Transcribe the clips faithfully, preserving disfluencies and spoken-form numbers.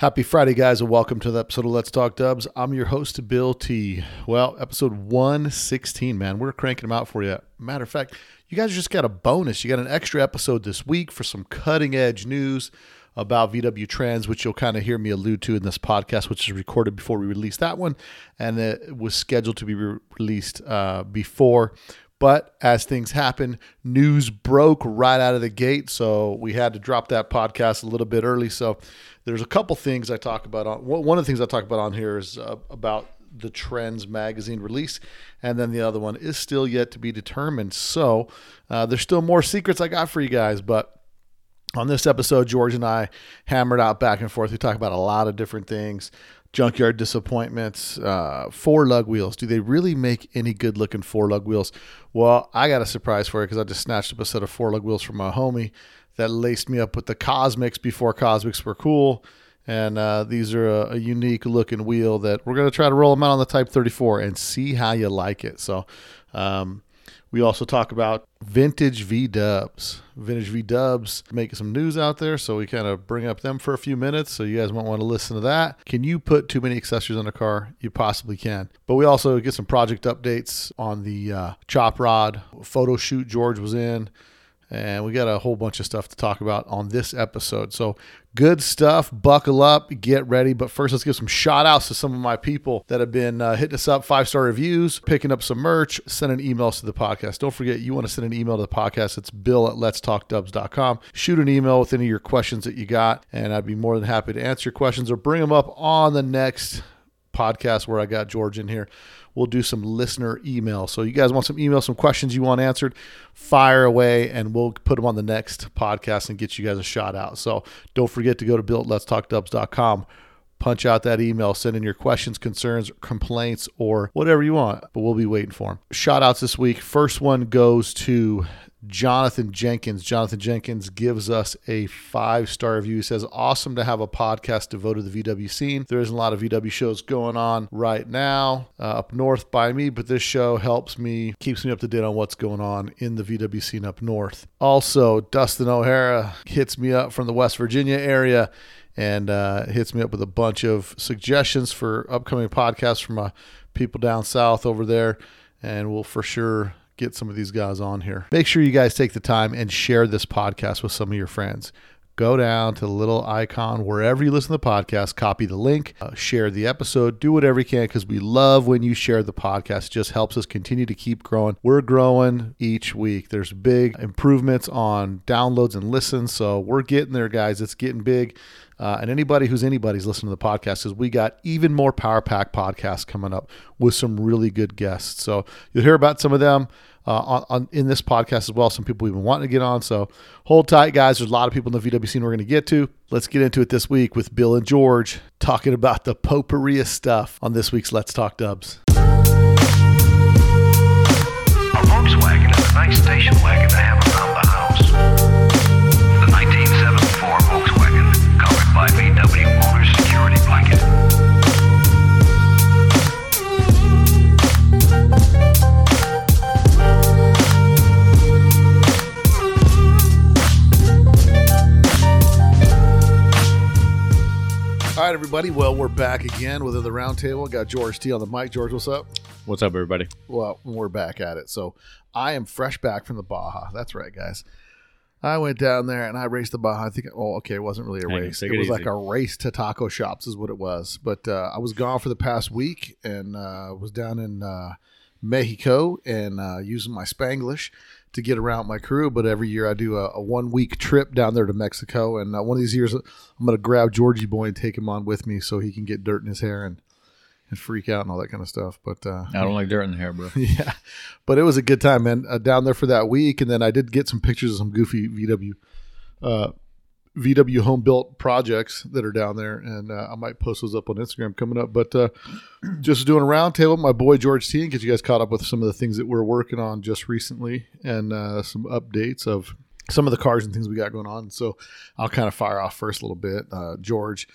Happy Friday, guys, and welcome to the episode of Let's Talk Dubs. I'm your host, Bill T. Well, episode one sixteen, man. We're cranking them out for you. Matter of fact, you guys just got a bonus. You got an extra episode this week for some cutting-edge news about V W trends, which you'll kind of hear me allude to in this podcast, which is recorded before we release that one, and it was scheduled to be re- released uh, before. But as things happen, news broke right out of the gate, so we had to drop that podcast a little bit early. So there's a couple things I talk about. On, one of the things I talk about on here is uh, about the Trends magazine release, and then the other one is still yet to be determined. So uh, there's still more secrets I got for you guys, but on this episode, George and I hammered out back and forth. We talk about a lot of different things. Junkyard disappointments, uh, four lug wheels. Do they really make any good looking four lug wheels? Well, I got a surprise for you because I just snatched up a set of four lug wheels from my homie that laced me up with the Cosmics before Cosmics were cool. And uh, these are a, a unique looking wheel that we're going to try to roll them out on the Type thirty-four and see how you like it. So um, we also talk about Vintage V-Dubs. Vintage V-Dubs making some news out there, so we kind of bring up them for a few minutes, so you guys might want to listen to that. Can you put too many accessories on a car? You possibly can. But we also get some project updates on the uh, Chop Rod photo shoot George was in, and we got a whole bunch of stuff to talk about on this episode. So good stuff. Buckle up. Get ready. But first, let's give some shout-outs to some of my people that have been uh, hitting us up, five-star reviews, picking up some merch, sending emails to the podcast. Don't forget, you want to send an email to the podcast. It's bill at letstalkdubs.com. Shoot an email with any of your questions that you got, and I'd be more than happy to answer your questions or bring them up on the next podcast where I got George in here. We'll do some listener email. So you guys want some email, some questions you want answered, fire away, and we'll put them on the next podcast and get you guys a shout out. So don't forget to go to build lets talk dubs dot com, punch out that email, send in your questions, concerns, complaints, or whatever you want, but we'll be waiting for them. Shout outs this week. First one goes to Jonathan Jenkins. Jonathan Jenkins gives us a five-star review. He says, awesome to have a podcast devoted to the V W scene. There isn't a lot of V W shows going on right now uh, up north by me, but this show helps me, keeps me up to date on what's going on in the V W scene up north. Also, Dustin O'Hara hits me up from the West Virginia area and uh, hits me up with a bunch of suggestions for upcoming podcasts from uh, people down south over there, and we'll for sure get some of these guys on here. Make sure you guys take the time and share this podcast with some of your friends. Go down to the little icon wherever you listen to the podcast, copy the link, uh, share the episode, do whatever you can because we love when you share the podcast. It just helps us continue to keep growing. We're growing each week. There's big improvements on downloads and listens, so we're getting there, guys. It's getting big. Uh, and anybody who's anybody's listening to the podcast is we got even more Power Pack podcasts coming up with some really good guests. So you'll hear about some of them uh, on, on in this podcast as well. Some people we've been wanting to get on. So hold tight, guys. There's a lot of people in the V W scene we're going to get to. Let's get into it this week with Bill and George talking about the potpourri of stuff on this week's Let's Talk Dubs. A Volkswagen and a nice station wagon to have around the house. The nineteen seventy-four Volkswagen. Covered by V W Motors Security Blanket. All right, everybody. Well, we're back again with the roundtable. Got George T on the mic. George, what's up? What's up, everybody? Well, we're back at it. So I am fresh back from the Baja. That's right, guys. I went down there and I raced the Baja. I think, oh, okay, it wasn't really a race. It was like a race to taco shops is what it was. But uh, I was gone for the past week and uh, was down in uh, Mexico and uh, using my Spanglish to get around my crew. But every year I do a, a one-week trip down there to Mexico. And uh, one of these years I'm going to grab Georgie Boy and take him on with me so he can get dirt in his hair and and freak out and all that kind of stuff. But uh, I don't like dirt in the hair, bro. Yeah. But it was a good time, man. Uh, down there for that week. And then I did get some pictures of some goofy V W uh, V W home-built projects that are down there. And uh, I might post those up on Instagram coming up. But uh, just doing a roundtable with my boy George T and get you guys caught up with some of the things that we're working on just recently and uh, some updates of some of the cars and things we got going on. So I'll kind of fire off first a little bit. Uh, George.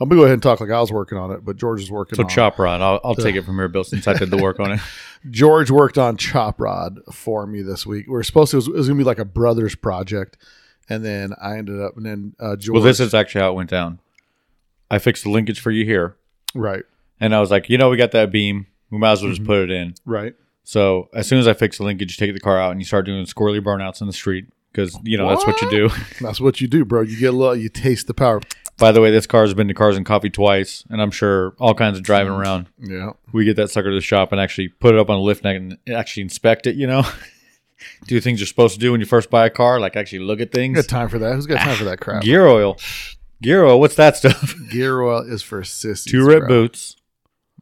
I'm going to go ahead and talk like I was working on it, but George is working so on it. So Chop Rod, I'll, I'll the, take it from here, Bill, since I did the work on it. George worked on Chop Rod for me this week. We were supposed to, it was, was going to be like a brother's project, and then I ended up, and then uh, George. Well, this is actually how it went down. I fixed the linkage for you here. Right. And I was like, you know, we got that beam. We might as well mm-hmm. just put it in. Right. So as soon as I fix the linkage, take the car out and you start doing squirrely burnouts in the street because, you know, what? that's what you do. That's what you do, bro. You get a little, you taste the power. By the way, this car has been to Cars and Coffee twice, and I'm sure all kinds of driving around. Yeah. We get that sucker to the shop and actually put it up on a lift neck and actually inspect it, you know? Do things you're supposed to do when you first buy a car, like actually look at things. Who's got time for that? Who's got time for that crap? Gear oil. Gear oil, what's that stuff? Gear oil is for sissies. Two rip boots.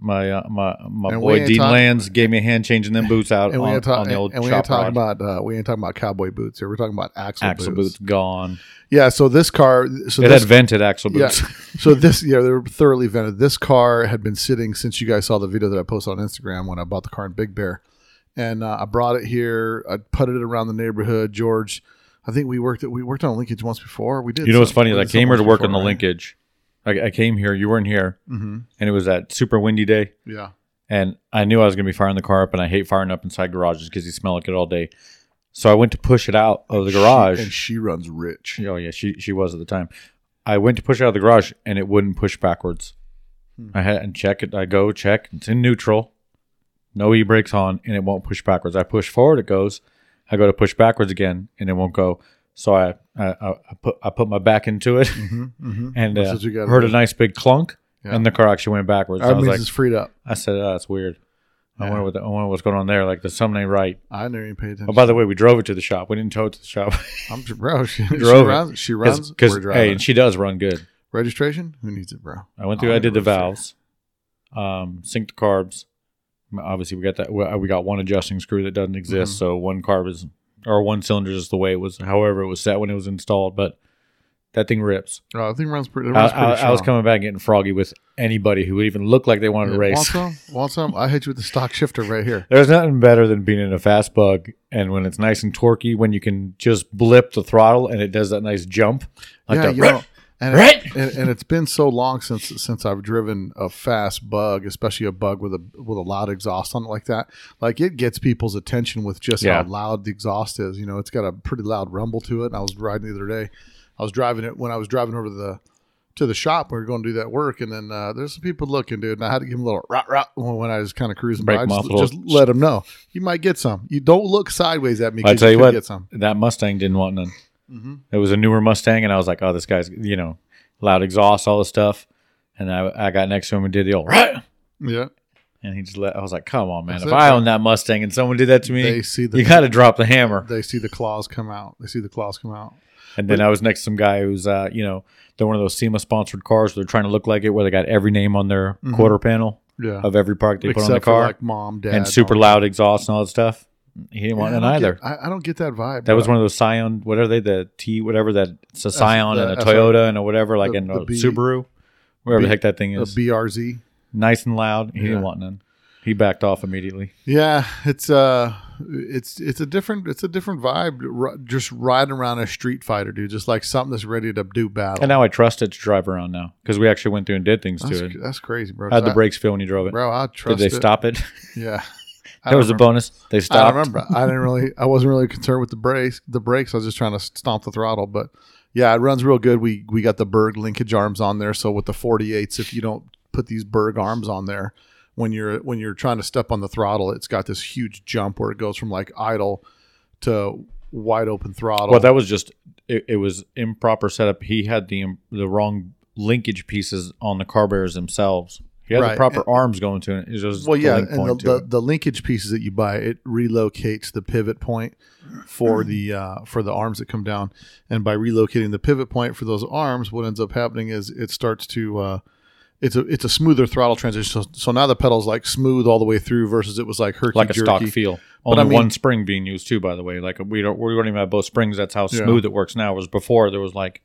My uh, my my and boy Dean talk- Lands gave me a hand changing them boots out and on, talk- on the old and, and we ain't talking about uh, we ain't talking about cowboy boots here. We're talking about axle, axle boots. Axle boots gone. Yeah, so this car so it this, had vented axle boots. Yeah, so this yeah, they were thoroughly vented. This car had been sitting since you guys saw the video that I posted on Instagram when I bought the car in Big Bear. And uh, I brought it here. I putted it around the neighborhood. George, I think we worked it. We worked on linkage once before. We did. You know what's funny is I came here to work on the linkage. I, I came here. You weren't here, mm-hmm. and it was that super windy day. Yeah. And I knew I was going to be firing the car up, and I hate firing up inside garages because you smell like it all day. So I went to push it out of the garage. She, and she runs rich. Oh yeah, she she was at the time. I went to push it out of the garage, and it wouldn't push backwards. Hmm. I had and check it. I go check. It's in neutral. No e-brakes on, and it won't push backwards. I push forward, it goes. I go to push backwards again, and it won't go. So I I, I put I put my back into it, mm-hmm, mm-hmm. and uh, heard do. a nice big clunk, yeah. and the car actually went backwards. That so means I was like, it's freed up. I said, oh, that's weird. Yeah. I wonder what the, I wonder what's going on there. Like, there's something ain't right. I never even paid attention. Oh, by the way, we drove it to the shop. We didn't tow it to the shop. I'm bro. She, she runs. She runs. Because hey, and she does run good. Registration? Who needs it, bro? I went through. I, I did the valves, um, synced the carbs. Obviously, we got that. We got one adjusting screw that doesn't exist, mm-hmm. so one carb is or one cylinder is the way it was. However, it was set when it was installed, but that thing rips. Oh, that thing runs pretty. Runs I, pretty I, I was coming back getting froggy with anybody who would even look like they wanted yeah, to race. Want some? Want some? I hit you with the stock shifter right here. There's nothing better than being in a fast bug, and when it's nice and torquey, when you can just blip the throttle and it does that nice jump. Like yeah, that, you know, and right, it, and, and it's been so long since since I've driven a fast bug, especially a bug with a with a loud exhaust on it like that. Like it gets people's attention with just yeah. how loud the exhaust is. You know, it's got a pretty loud rumble to it. And I was riding the other day. I was driving it when I was driving over to the to the shop. We were going to do that work, and then uh, there's some people looking, dude. And I had to give them a little rot rot when I was kind of cruising Break by. Just, just let them know you might get some. You don't look sideways at me. I tell you, you what, get some. That Mustang didn't want none. Mm-hmm. It was a newer Mustang, and I was like, oh, this guy's, you know, loud exhaust, all this stuff. And I, I got next to him and did the old, right? Yeah. And he just let, I was like, come on, man. That's if it, I owned that Mustang and someone did that to me, they see the, you got to drop the hammer. They see the claws come out. They see the claws come out. And but, then I was next to some guy who's, uh, you know, they're one of those SEMA-sponsored cars where they're trying to look like it, where they got every name on their mm-hmm. quarter panel yeah. of every product they Except put on the car. Like mom, dad. And super loud exhaust and all that stuff. He didn't yeah, want none either. Get, I, I don't get that vibe. That bro. was one of those Scion, what are they? The T, whatever that. It's a Scion the, and a Toyota a, and a whatever, like the, in a B, Subaru, wherever B, the heck that thing is. A B R Z. Nice and loud. He yeah. didn't want none. He backed off immediately. Yeah, it's uh, it's it's a different it's a different vibe. Just riding around a Street Fighter, dude. Just like something that's ready to do battle. And now I trust it to drive around now because we actually went through and did things that's, to it. That's crazy, bro. How'd the I, brakes feel when you drove it, bro? I trust. Did they it. stop it? Yeah. That was remember. a bonus. They stopped. I remember. I didn't really. I wasn't really concerned with the brakes. The brakes. I was just trying to stomp the throttle. But yeah, it runs real good. We we got the Berg linkage arms on there. So with the forty-eights, if you don't put these Berg arms on there, when you're when you're trying to step on the throttle, it's got this huge jump where it goes from like idle to wide open throttle. Well, that was just it, it was improper setup. He had the the wrong linkage pieces on the carburetors themselves. You have right. the proper and, arms going to it. It's just well, yeah, the and the, the, the linkage pieces that you buy, it relocates the pivot point for the uh, for the arms that come down. And by relocating the pivot point for those arms, what ends up happening is it starts to uh, it's a it's a smoother throttle transition. So, so now the pedal's like smooth all the way through versus it was like herky like a jerky. Stock feel. Only I mean, one spring being used too. By the way, like we don't we don't even have both springs. That's how smooth yeah. it works now. Whereas before there was like.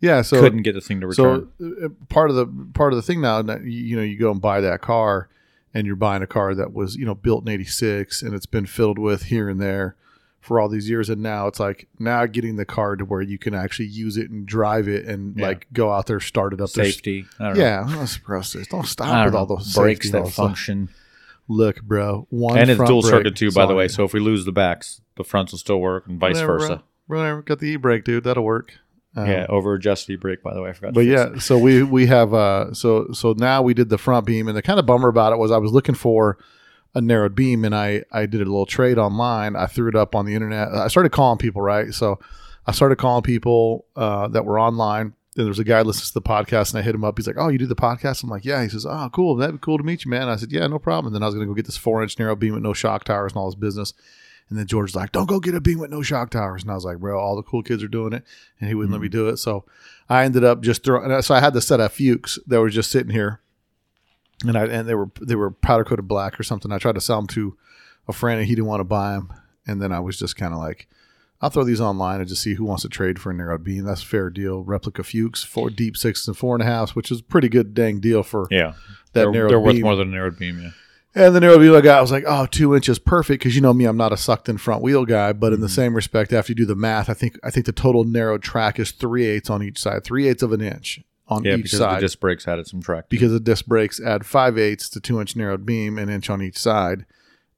Yeah, so couldn't get the thing to return. So part of the part of the thing now, you know, you go and buy that car, and you're buying a car that was, you know, built in eighty-six, and it's been fiddled with here and there for all these years, and now it's like now getting the car to where you can actually use it and drive it and yeah. like go out there, start it up. Safety, I don't yeah, know. I'm supposed to. Don't stop with know. all those brakes that function. Stuff. Look, bro, one and it's dual circuit too, by the way. It. So if we lose the backs, the fronts will still work, and vice Whatever, versa. Bro. Whatever, got the e-brake, dude. That'll work. Um, yeah, over adjust V brake, by the way. I forgot. But yeah, so we we have uh, so so now we did the front beam, and the kind of bummer about it was I was looking for a narrowed beam, and I I did a little trade online. I threw it up on the internet. I started calling people, right? So I started calling people uh, that were online. And there was a guy listens to the podcast, and I hit him up. He's like, "Oh, you do the podcast?" I'm like, "Yeah." He says, "Oh, cool. That'd be cool to meet you, man." I said, "Yeah, no problem." And then I was going to go get this four-inch narrow beam with no shock towers and all this business. And then George's like, "Don't go get a beam with no shock towers." And I was like, "Bro, all the cool kids are doing it." And he wouldn't mm-hmm. let me do it. So I ended up just throwing – so I had this set of Fuchs that were just sitting here. And I and they were they were powder-coated black or something. I tried to sell them to a friend, and he didn't want to buy them. And then I was just kind of like – I'll throw these online and just see who wants to trade for a narrowed beam. That's a fair deal. Replica Fuchs, four deep sixes and four and a halves, which is a pretty good dang deal for yeah. that they're, narrowed they're beam. They're worth more than a narrowed beam, yeah. And the narrowed beam I got, I was like, oh, two inches perfect, because you know me, I'm not a sucked-in front wheel guy. But in mm-hmm. the same respect, after you do the math, I think I think the total narrowed track is three-eighths on each side, three-eighths of an inch on yeah, each side. Yeah, because the disc brakes added some track. Because the disc brakes add five-eighths to two-inch narrowed beam, an inch on each side,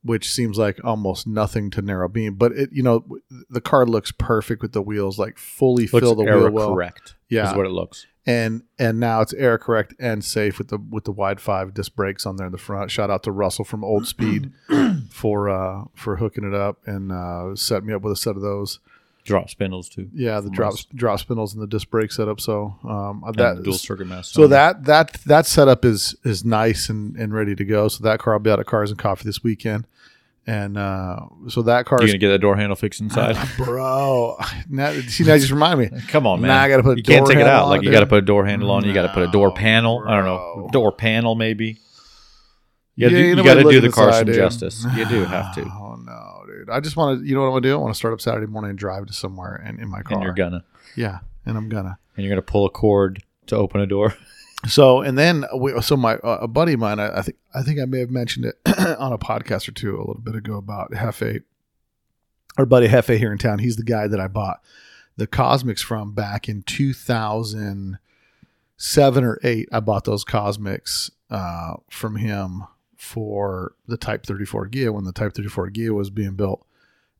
which seems like almost nothing to narrow beam, but it, you know, the car looks perfect with the wheels, like fully looks fill the wheel well. Correct. Yeah. Is what it looks. And, and now it's air correct and safe with the, with the wide five disc brakes on there in the front. Shout out to Russell from Old Speed for, uh, for hooking it up and, uh, setting me up with a set of those drop spindles too. Yeah. The drop, drop spindles and the disc brake setup. So, um, and that dual circuit master. So that, that, that setup is, is nice and, and ready to go. So that car, I'll be out at Cars and Coffee this weekend. And uh, so that car. You gonna get that door handle fixed inside, uh, bro? Now, see, now you just remind me. Come on, man! Now I gotta put. A you door can't take it out. Like you gotta put a door handle on. No, you gotta put a door panel. Bro. I don't know, door panel maybe. You gotta yeah, do, you gotta do the car some justice. You do have to. Oh no, dude! I just want to. You know what I want to do? I want to start up Saturday morning and drive to somewhere and in my car. And you're gonna. Yeah, and I'm gonna. And you're gonna pull a cord to open a door. So and then we, so my uh, a buddy of mine, I, I think I think I may have mentioned it on a podcast or two a little bit ago about Hefe. Our buddy Hefe here in town, he's the guy that I bought the Cosmics from back in two thousand seven or eight. I bought those Cosmics uh, from him for the Type thirty-four Ghia when the Type thirty-four Ghia was being built,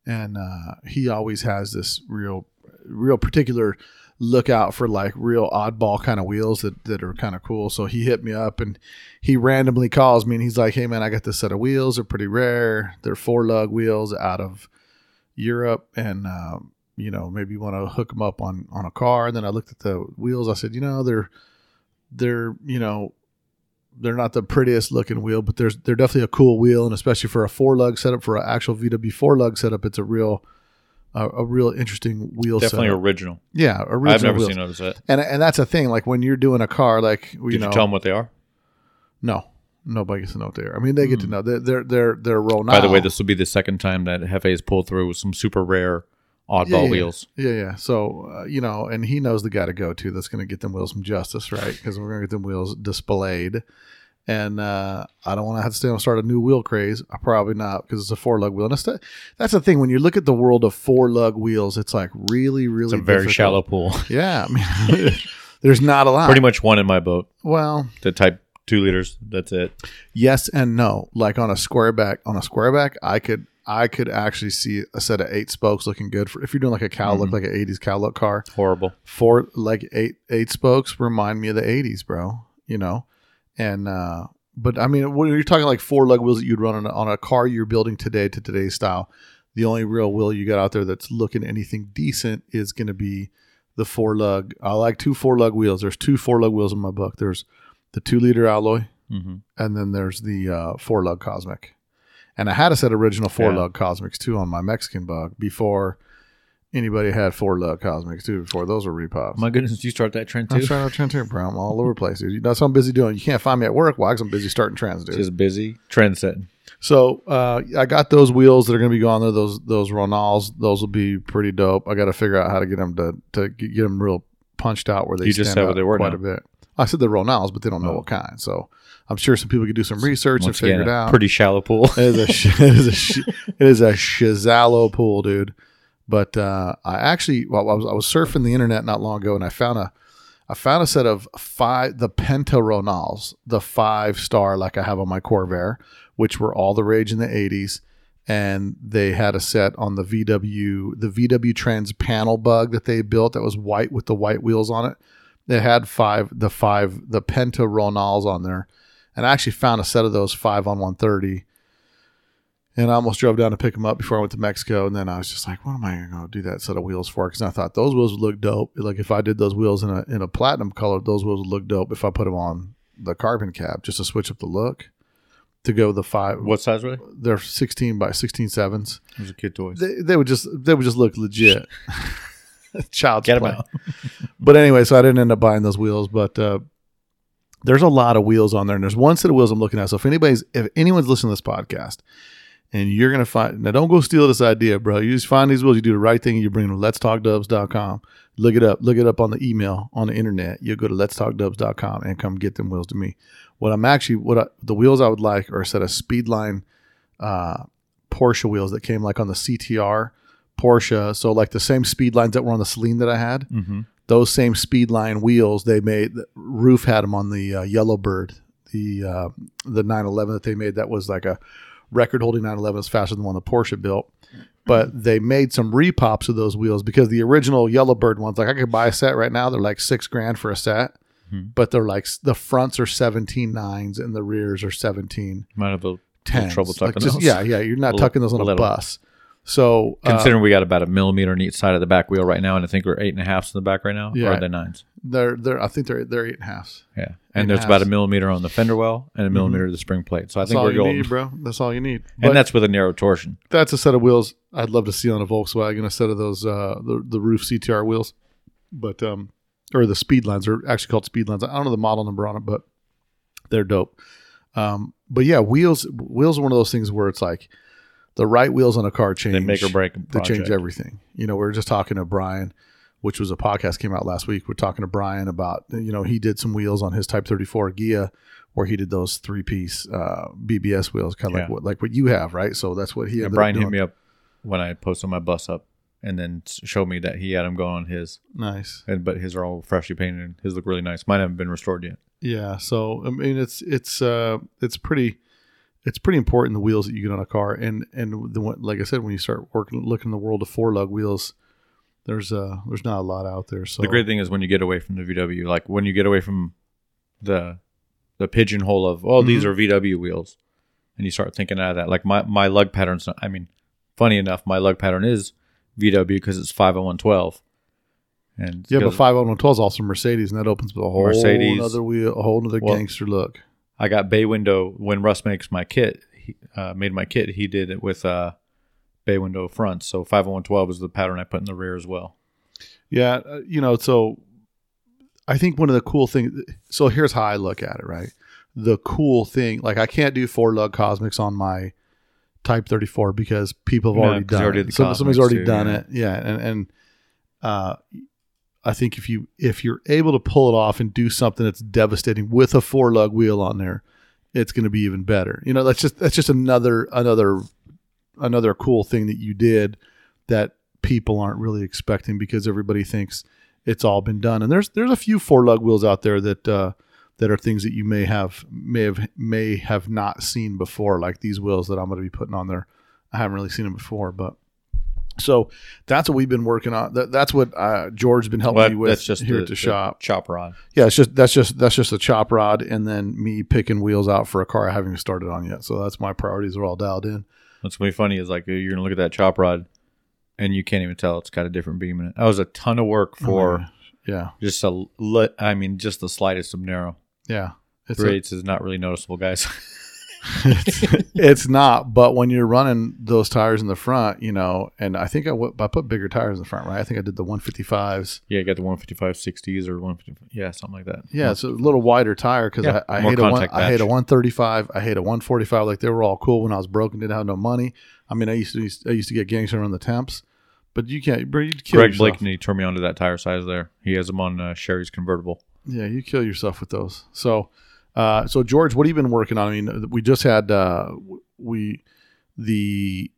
and uh, he always has this real, real particular. Look out for like real oddball kind of wheels that, that are kind of cool. So he hit me up and he randomly calls me and he's like, "Hey man, I got this set of wheels. They're pretty rare. They're four lug wheels out of Europe. And, um, you know, maybe you want to hook them up on, on a car." And then I looked at the wheels. I said, you know, they're, they're, you know, they're not the prettiest looking wheel, but there's, they're definitely a cool wheel. And especially for a four lug setup, for an actual V W four lug setup, it's a real, A, a real interesting wheel definitely setup. Original. Yeah, original. I've never wheels. Seen those set. And and that's a thing. Like when you're doing a car, like you did know, you tell them what they are? No, nobody gets to know what they are. I mean, they get mm. to know they're they're they're, they're rolling. By the way, this will be the second time that Hefe has pulled through with some super rare oddball yeah, yeah. wheels. Yeah, yeah. So uh, you know, and he knows the guy to go to that's going to get them wheels some justice, right? Because we're going to get them wheels displayed. And uh, I don't want to have to stay and start a new wheel craze. Probably not, because it's a four-lug wheel. And it's th- that's the thing. When you look at the world of four-lug wheels, it's like really, really It's a very difficult. Shallow pool. Yeah. I mean, there's not a lot. Pretty much one in my boat. Well. The type two liters. That's it. Yes and no. Like on a square back, on a square back, I could I could actually see a set of eight spokes looking good. For, if you're doing like a cow mm-hmm. look, like an eighties cow look car. Horrible. Four, like eight eight spokes remind me of the eighties, bro. You know? And, uh, but I mean, when you're talking like four lug wheels that you'd run on a, on a car you're building today to today's style, the only real wheel you got out there that's looking anything decent is going to be the four lug. I like two four lug wheels. There's two four lug wheels in my book. There's the two liter alloy mm-hmm. and then there's the, uh, four lug Cosmic. And I had a set of original four yeah. lug Cosmics too on my Mexican bug before anybody had four lug Cosmics too before those were repops. My goodness, you start that trend too? I'm starting that trend too, bro. I'm all over the place. Dude. That's what I'm busy doing. You can't find me at work. Why? Because I'm busy starting trends, dude. Just busy trend setting. So uh, I got those wheels that are going to be going there. Those those Ronals. Those will be pretty dope. I got to figure out how to get them to to get them real punched out where they you stand just said out what they were quite now. A bit. I said the Ronals, but they don't know oh. what kind. So I'm sure some people could do some research Once and again, figure it out. Pretty shallow pool. It is a sh- it is a sh- it is a shizallow pool, dude. But uh, I actually, well, I was I was surfing the internet not long ago, and I found a, I found a set of five the Penta Ronals, the five star like I have on my Corvair, which were all the rage in the eighties, and they had a set on the V W, the V W Trans panel bug that they built that was white with the white wheels on it. They had five, the five, the Penta Ronals on there. And I actually found a set of those five on one thirty. And I almost drove down to pick them up before I went to Mexico. And then I was just like, what am I going to do that set of wheels for? Because I thought those wheels would look dope. Like if I did those wheels in a in a platinum color, those wheels would look dope if I put them on the carbon cab just to switch up the look. To go the five. What size were they? They're sixteen by sixteen sevens. Those are kid toys. They, they would just they would just look legit. Child's play. But anyway, so I didn't end up buying those wheels, but uh, there's a lot of wheels on there, and there's one set of wheels I'm looking at. So if anybody's, if anyone's listening to this podcast, and you're gonna find, now don't go steal this idea, bro. You just find these wheels, you do the right thing, and you bring them to lets talk dubs dot com. Look it up. Look it up on the email, on the internet. You'll go to lets talk dubs dot com and come get them wheels to me. What I'm actually, what I, the wheels I would like are a set of Speedline uh, Porsche wheels that came like on the C T R Porsche. So like the same Speedlines that were on the Saleen that I had, mm-hmm. those same Speedline wheels they made. Roof had them on the uh, Yellowbird, the uh, the nine eleven that they made. That was like a record holding nine eleven, is faster than the one the Porsche built. But they made some repops of those wheels because the original Yellowbird ones, like I could buy a set right now, they're like six grand for a set. Mm-hmm. But they're like, the fronts are seventeen nines and the rears are seventeen. Might have a little trouble tucking like just, those. Yeah, yeah. You're not we'll, tucking those on we'll a bus. Them. So considering uh, we got about a millimeter on each side of the back wheel right now, and I think we're eight and a halves in the back right now. Yeah. Or are they nines? They're they're I think they're they're eight and a halves. Yeah. And eight there's and about a millimeter on the fender well and a millimeter mm-hmm. of the spring plate. So I that's think all we're you golden. Need, bro. That's all you need. But and that's with a narrow torsion. That's a set of wheels I'd love to see on a Volkswagen, a set of those uh the, the roof C T R wheels. But um or the Speedlines are actually called Speedlines. I don't know the model number on it, but they're dope. Um but yeah, wheels wheels are one of those things where it's like the right wheels on a car change. They make or break a project. They change everything. You know, we were just talking to Brian, which was a podcast came out last week. We're talking to Brian about, you know, he did some wheels on his Type thirty-four Ghia where he did those three-piece uh, B B S wheels, kind of yeah. like what like what you have, right? So that's what he had. Yeah, Brian hit me up when I posted my bus up and then showed me that he had them going on his. Nice. And but his are all freshly painted and his look really nice. Mine haven't been restored yet. Yeah. So, I mean, it's it's uh, it's pretty... It's pretty important, the wheels that you get on a car, and and the, like I said, when you start working, looking in the world of four lug wheels, there's uh there's not a lot out there. So the great thing is when you get away from the V W, like when you get away from the the pigeonhole of oh mm-hmm. these are V W wheels, and you start thinking out of that. Like my my lug pattern's not, I mean, funny enough, my lug pattern is V W because it's five on one twelve. And yeah, but five on one twelve is also Mercedes, and that opens with a whole Mercedes, other wheel, a whole other well, gangster look. I got Bay Window when Russ makes my kit. He uh, made my kit. He did it with uh, Bay Window fronts. So five oh one twelve is the pattern I put in the rear as well. Yeah, uh, you know. So I think one of the cool things. So here's how I look at it. Right, the cool thing. Like I can't do four lug Cosmics on my Type thirty-four because people have no, already done already it. So, somebody's already too, done yeah. it. Yeah, and and uh, I think if you if you're able to pull it off and do something that's devastating with a four lug wheel on there, it's going to be even better. You know, that's just that's just another another another cool thing that you did that people aren't really expecting because everybody thinks it's all been done. And there's there's a few four lug wheels out there that uh, that are things that you may have may have may have not seen before, like these wheels that I'm going to be putting on there. I haven't really seen them before, but. So that's what we've been working on. That, that's what uh, George's been helping well, me with that's just here the, at the, the shop. Chop Rod. Yeah, it's just that's just that's just a Chop Rod, and then me picking wheels out for a car I haven't even started on yet. So that's my priorities are all dialed in. What's gonna be funny is like you're gonna look at that Chop Rod, and you can't even tell it's got a different beam in it. That was a ton of work for oh yeah, just a li- I mean just the slightest of narrow. Yeah, it's rates is not really noticeable, guys. it's, it's not, but when you're running those tires in the front, you know, and I think I, w- I put bigger tires in the front, right? I think I did the one fifty-fives. Yeah, I got the one fifty-five sixties or one fifty-five, yeah, something like that. Yeah, it's so a little wider tire because yeah, I, I, I hate a one thirty-five, I hate a one forty-five. Like they were all cool when I was broken, didn't have no money. I mean, I used to I used to get gangster on the temps, but you can't. Bro, you'd kill Greg yourself. Blake, and he turned me onto that tire size there. He has them on uh, Sherry's convertible. Yeah, you kill yourself with those. So. Uh, so George, what have you been working on? I mean, we just had, uh, we, the,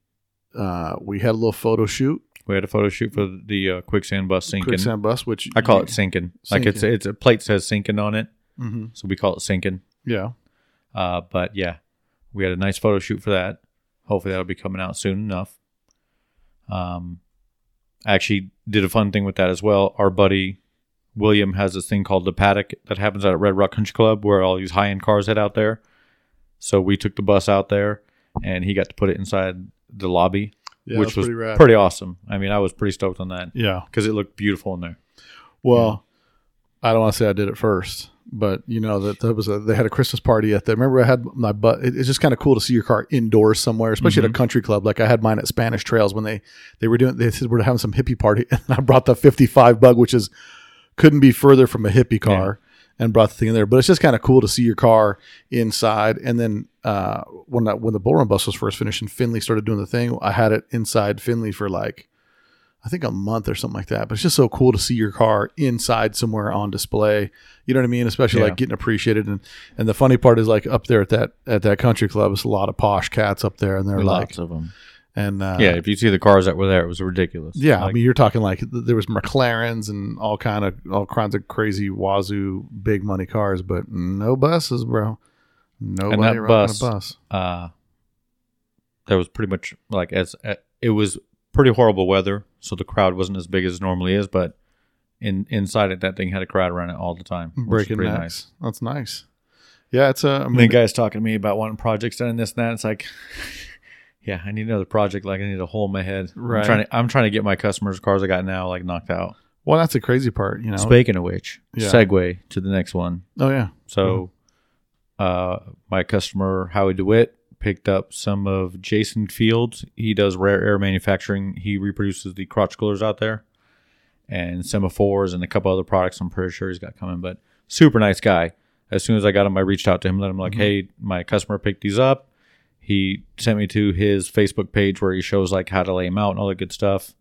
uh, we had a little photo shoot. We had a photo shoot for the, uh, Quicksand Bus sinking. Quicksand Bus, which I call it sinking. Like it's, it's a plate says sinking on it. Mm-hmm. So we call it sinking. Yeah. Uh, but yeah, we had a nice photo shoot for that. Hopefully that'll be coming out soon enough. Um, I actually did a fun thing with that as well. Our buddy William has this thing called the Paddock that happens out at Red Rock Country Club where all these high-end cars head out there. So we took the bus out there, and he got to put it inside the lobby, yeah, which was pretty, rad. pretty awesome. I mean, I was pretty stoked on that. Yeah. Because it looked beautiful in there. Well, yeah. I don't want to say I did it first, but, you know, that, that was a, they had a Christmas party at there. Remember, I had my butt. It, it's just kind of cool to see your car indoors somewhere, especially mm-hmm. at a country club. Like I had mine at Spanish Trails when they, they were doing, they said we're having some hippie party. And I brought the fifty-five Bug, which is couldn't be further from a hippie car. Yeah. And brought the thing in there, but it's just kind of cool to see your car inside. And then uh, when that, when the Bull Run Bus was first finished and Finley started doing the thing, I had it inside Finley for like I think a month or something like that. But it's just so cool to see your car inside somewhere on display. You know what I mean? Especially yeah. like getting appreciated. And and the funny part is like up there at that at that country club, it's a lot of posh cats up there, and they're like lots of them. And uh, yeah, if you see the cars that were there, it was ridiculous. Yeah, like, I mean, you're talking like there was McLarens and all kind of all kinds of crazy wazoo big money cars, but no buses, bro. Nobody riding bus, a bus. Uh, there was pretty much like as uh, it was pretty horrible weather, so the crowd wasn't as big as it normally is. But in inside it, that thing had a crowd around it all the time. Breaking pretty necks. Nice. That's nice. Yeah, it's a. Uh, I mean, the guy's talking to me about wanting projects done and this and that. It's like. Yeah, I need another project. Like I need a hole in my head. Right. I'm trying to, I'm trying to get my customers' cars I got now like knocked out. Well, that's the crazy part, you know. Speaking of which, yeah. segue to the next one. Oh yeah. So, mm-hmm. uh, my customer Howie DeWitt picked up some of Jason Fields. He does rare air manufacturing. He reproduces the crotch coolers out there, and semaphores and a couple other products. I'm pretty sure he's got coming. But super nice guy. As soon as I got him, I reached out to him. Let him like, mm-hmm. hey, my customer picked these up. He sent me to his Facebook page where he shows like how to lay them out and all that good stuff.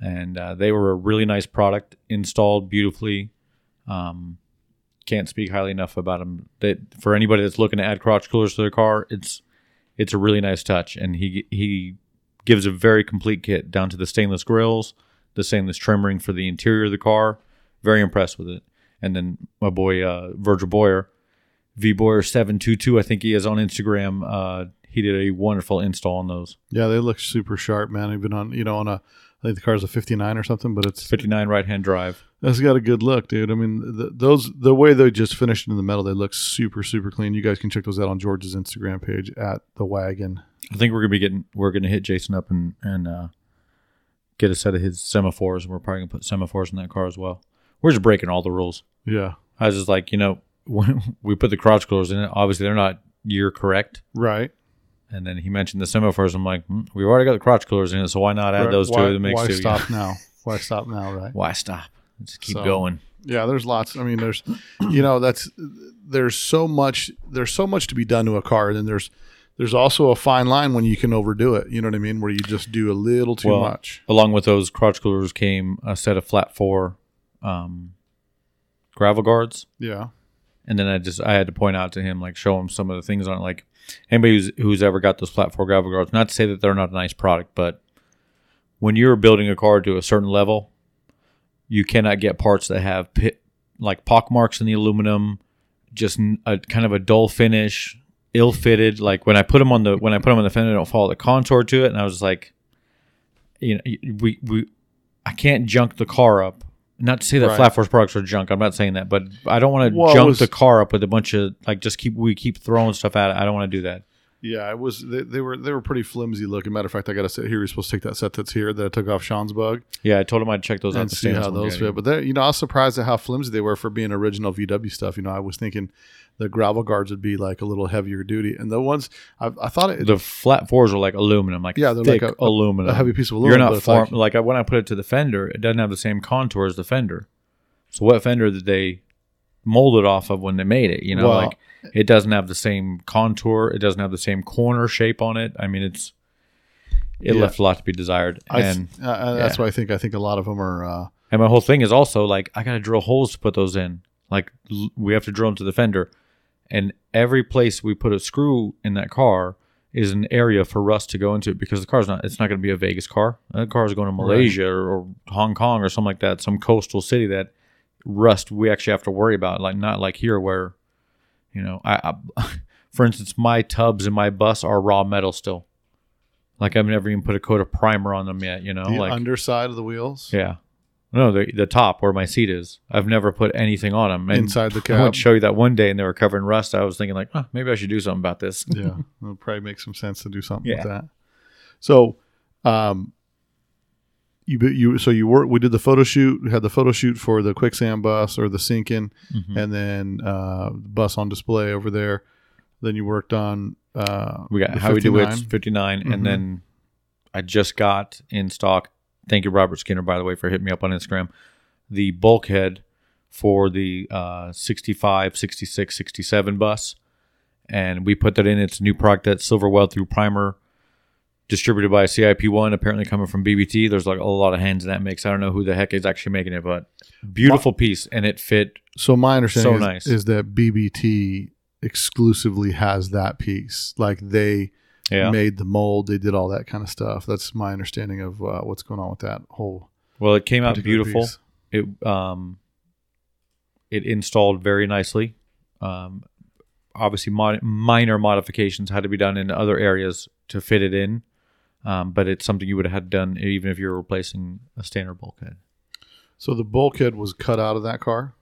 And uh, they were a really nice product, installed beautifully. Um, can't speak highly enough about them. That for anybody that's looking to add crotch coolers to their car, it's it's a really nice touch. And he he gives a very complete kit down to the stainless grills, the stainless trim ring for the interior of the car. Very impressed with it. And then my boy uh, Virgil Boyer, V Boyer seven two two, I think he is on Instagram. Uh, He did a wonderful install on those. Yeah, they look super sharp, man. Even on, you know, on a, I think the car's a fifty-nine or something, but it's fifty-nine right-hand drive. That's got a good look, dude. I mean, the, those the way they just finished in the metal, they look super, super clean. You guys can check those out on George's Instagram page at the wagon. I think we're gonna be getting, we're gonna hit Jason up and and uh, get a set of his semaphores, and we're probably gonna put semaphores in that car as well. We're just breaking all the rules. Yeah, I was just like, you know, when we put the crotch coolers in it, obviously they're not year correct, right? And then he mentioned the semaphores. I'm like, hmm, we've already got the crotch coolers in it, so why not add those why, two to the mix? Why too? stop now? Why stop now, right? Why stop? Just keep so, going. Yeah, there's lots. I mean, there's, you know, that's there's so much. There's so much to be done to a car, and then there's there's also a fine line when you can overdo it. You know what I mean? Where you just do a little too well, much. Along with those crotch coolers came a set of flat four um, gravel guards. Yeah. And then I just I had to point out to him, like show him some of the things on it, like. Anybody who's, who's ever got those flat four gravel guards, not to say that they're not a nice product, but when you're building a car to a certain level, you cannot get parts that have pit, like pock marks in the aluminum, just a kind of a dull finish, ill-fitted. Like when I put them on the when I put them on the fender, they don't follow the contour to it, and I was like, you know, we we I can't junk the car up. Not to say that right. Flat Force products are junk. I'm not saying that, but I don't want to well, junk was, the car up with a bunch of like just keep we keep throwing stuff at it. I don't want to do that. Yeah, it was they, they were they were pretty flimsy looking. Matter of fact, I got a set here. You're supposed to take that set that's here that I took off Sean's Bug. Yeah, I told him I'd check those and out and see how those fit. But you know, I was surprised at how flimsy they were for being original V W stuff. You know, I was thinking the gravel guards would be like a little heavier duty, and the ones I, I thought it, the flat fours are like aluminum, like yeah, they're thick like a, aluminum, a heavy piece of aluminum. You're not form, like, like when I put it to the fender, it doesn't have the same contour as the fender. So what fender did they mold it off of when they made it? You know, well, like it doesn't have the same contour, it doesn't have the same corner shape on it. I mean, it's it yeah. left a lot to be desired, I th- and uh, that's yeah. why I think I think a lot of them are. Uh, and my whole thing is also like I got to drill holes to put those in. Like l- we have to drill into the fender. And every place we put a screw in that car is an area for rust to go into because the car's not, it's not going to be a Vegas car. That car's going to Malaysia right. or, or Hong Kong or something like that, some coastal city that rust we actually have to worry about. Like, not like here where, you know, I, I for instance, my tubs in my bus are raw metal still. Like I've never even put a coat of primer on them yet, you know. The like, underside of the wheels? Yeah. No, the the top where my seat is. I've never put anything on them. And inside the cab. I went to show you that one day and they were covered in rust. I was thinking like, oh, maybe I should do something about this. Yeah. It'll probably make some sense to do something yeah. with that. So, um, you, you, so you were, we did the photo shoot, had the photo shoot for the Quicksand Bus or the Sinkin, mm-hmm. and then, uh, bus on display over there. Then you worked on, uh, we got how we do it's fifty-nine. Mm-hmm. And then I just got in stock. Thank you, Robert Skinner, by the way, for hitting me up on Instagram. The bulkhead for the uh, sixty-five, sixty-six, sixty-seven bus. And we put that in. It's a new product that's silver weld through primer, distributed by C I P one, apparently coming from B B T. There's like a lot of hands in that mix. I don't know who the heck is actually making it, but beautiful piece. And it fit so my understanding so is, nice. Is that B B T exclusively has that piece. Like they... Yeah. Made the mold. They did all that kind of stuff. That's my understanding of uh, what's going on with that whole. Well, it came out beautiful. Piece. It um, it installed very nicely. Um, obviously, mod- minor modifications had to be done in other areas to fit it in, um, but it's something you would have had done even if you were replacing a standard bulkhead. So the bulkhead was cut out of that car?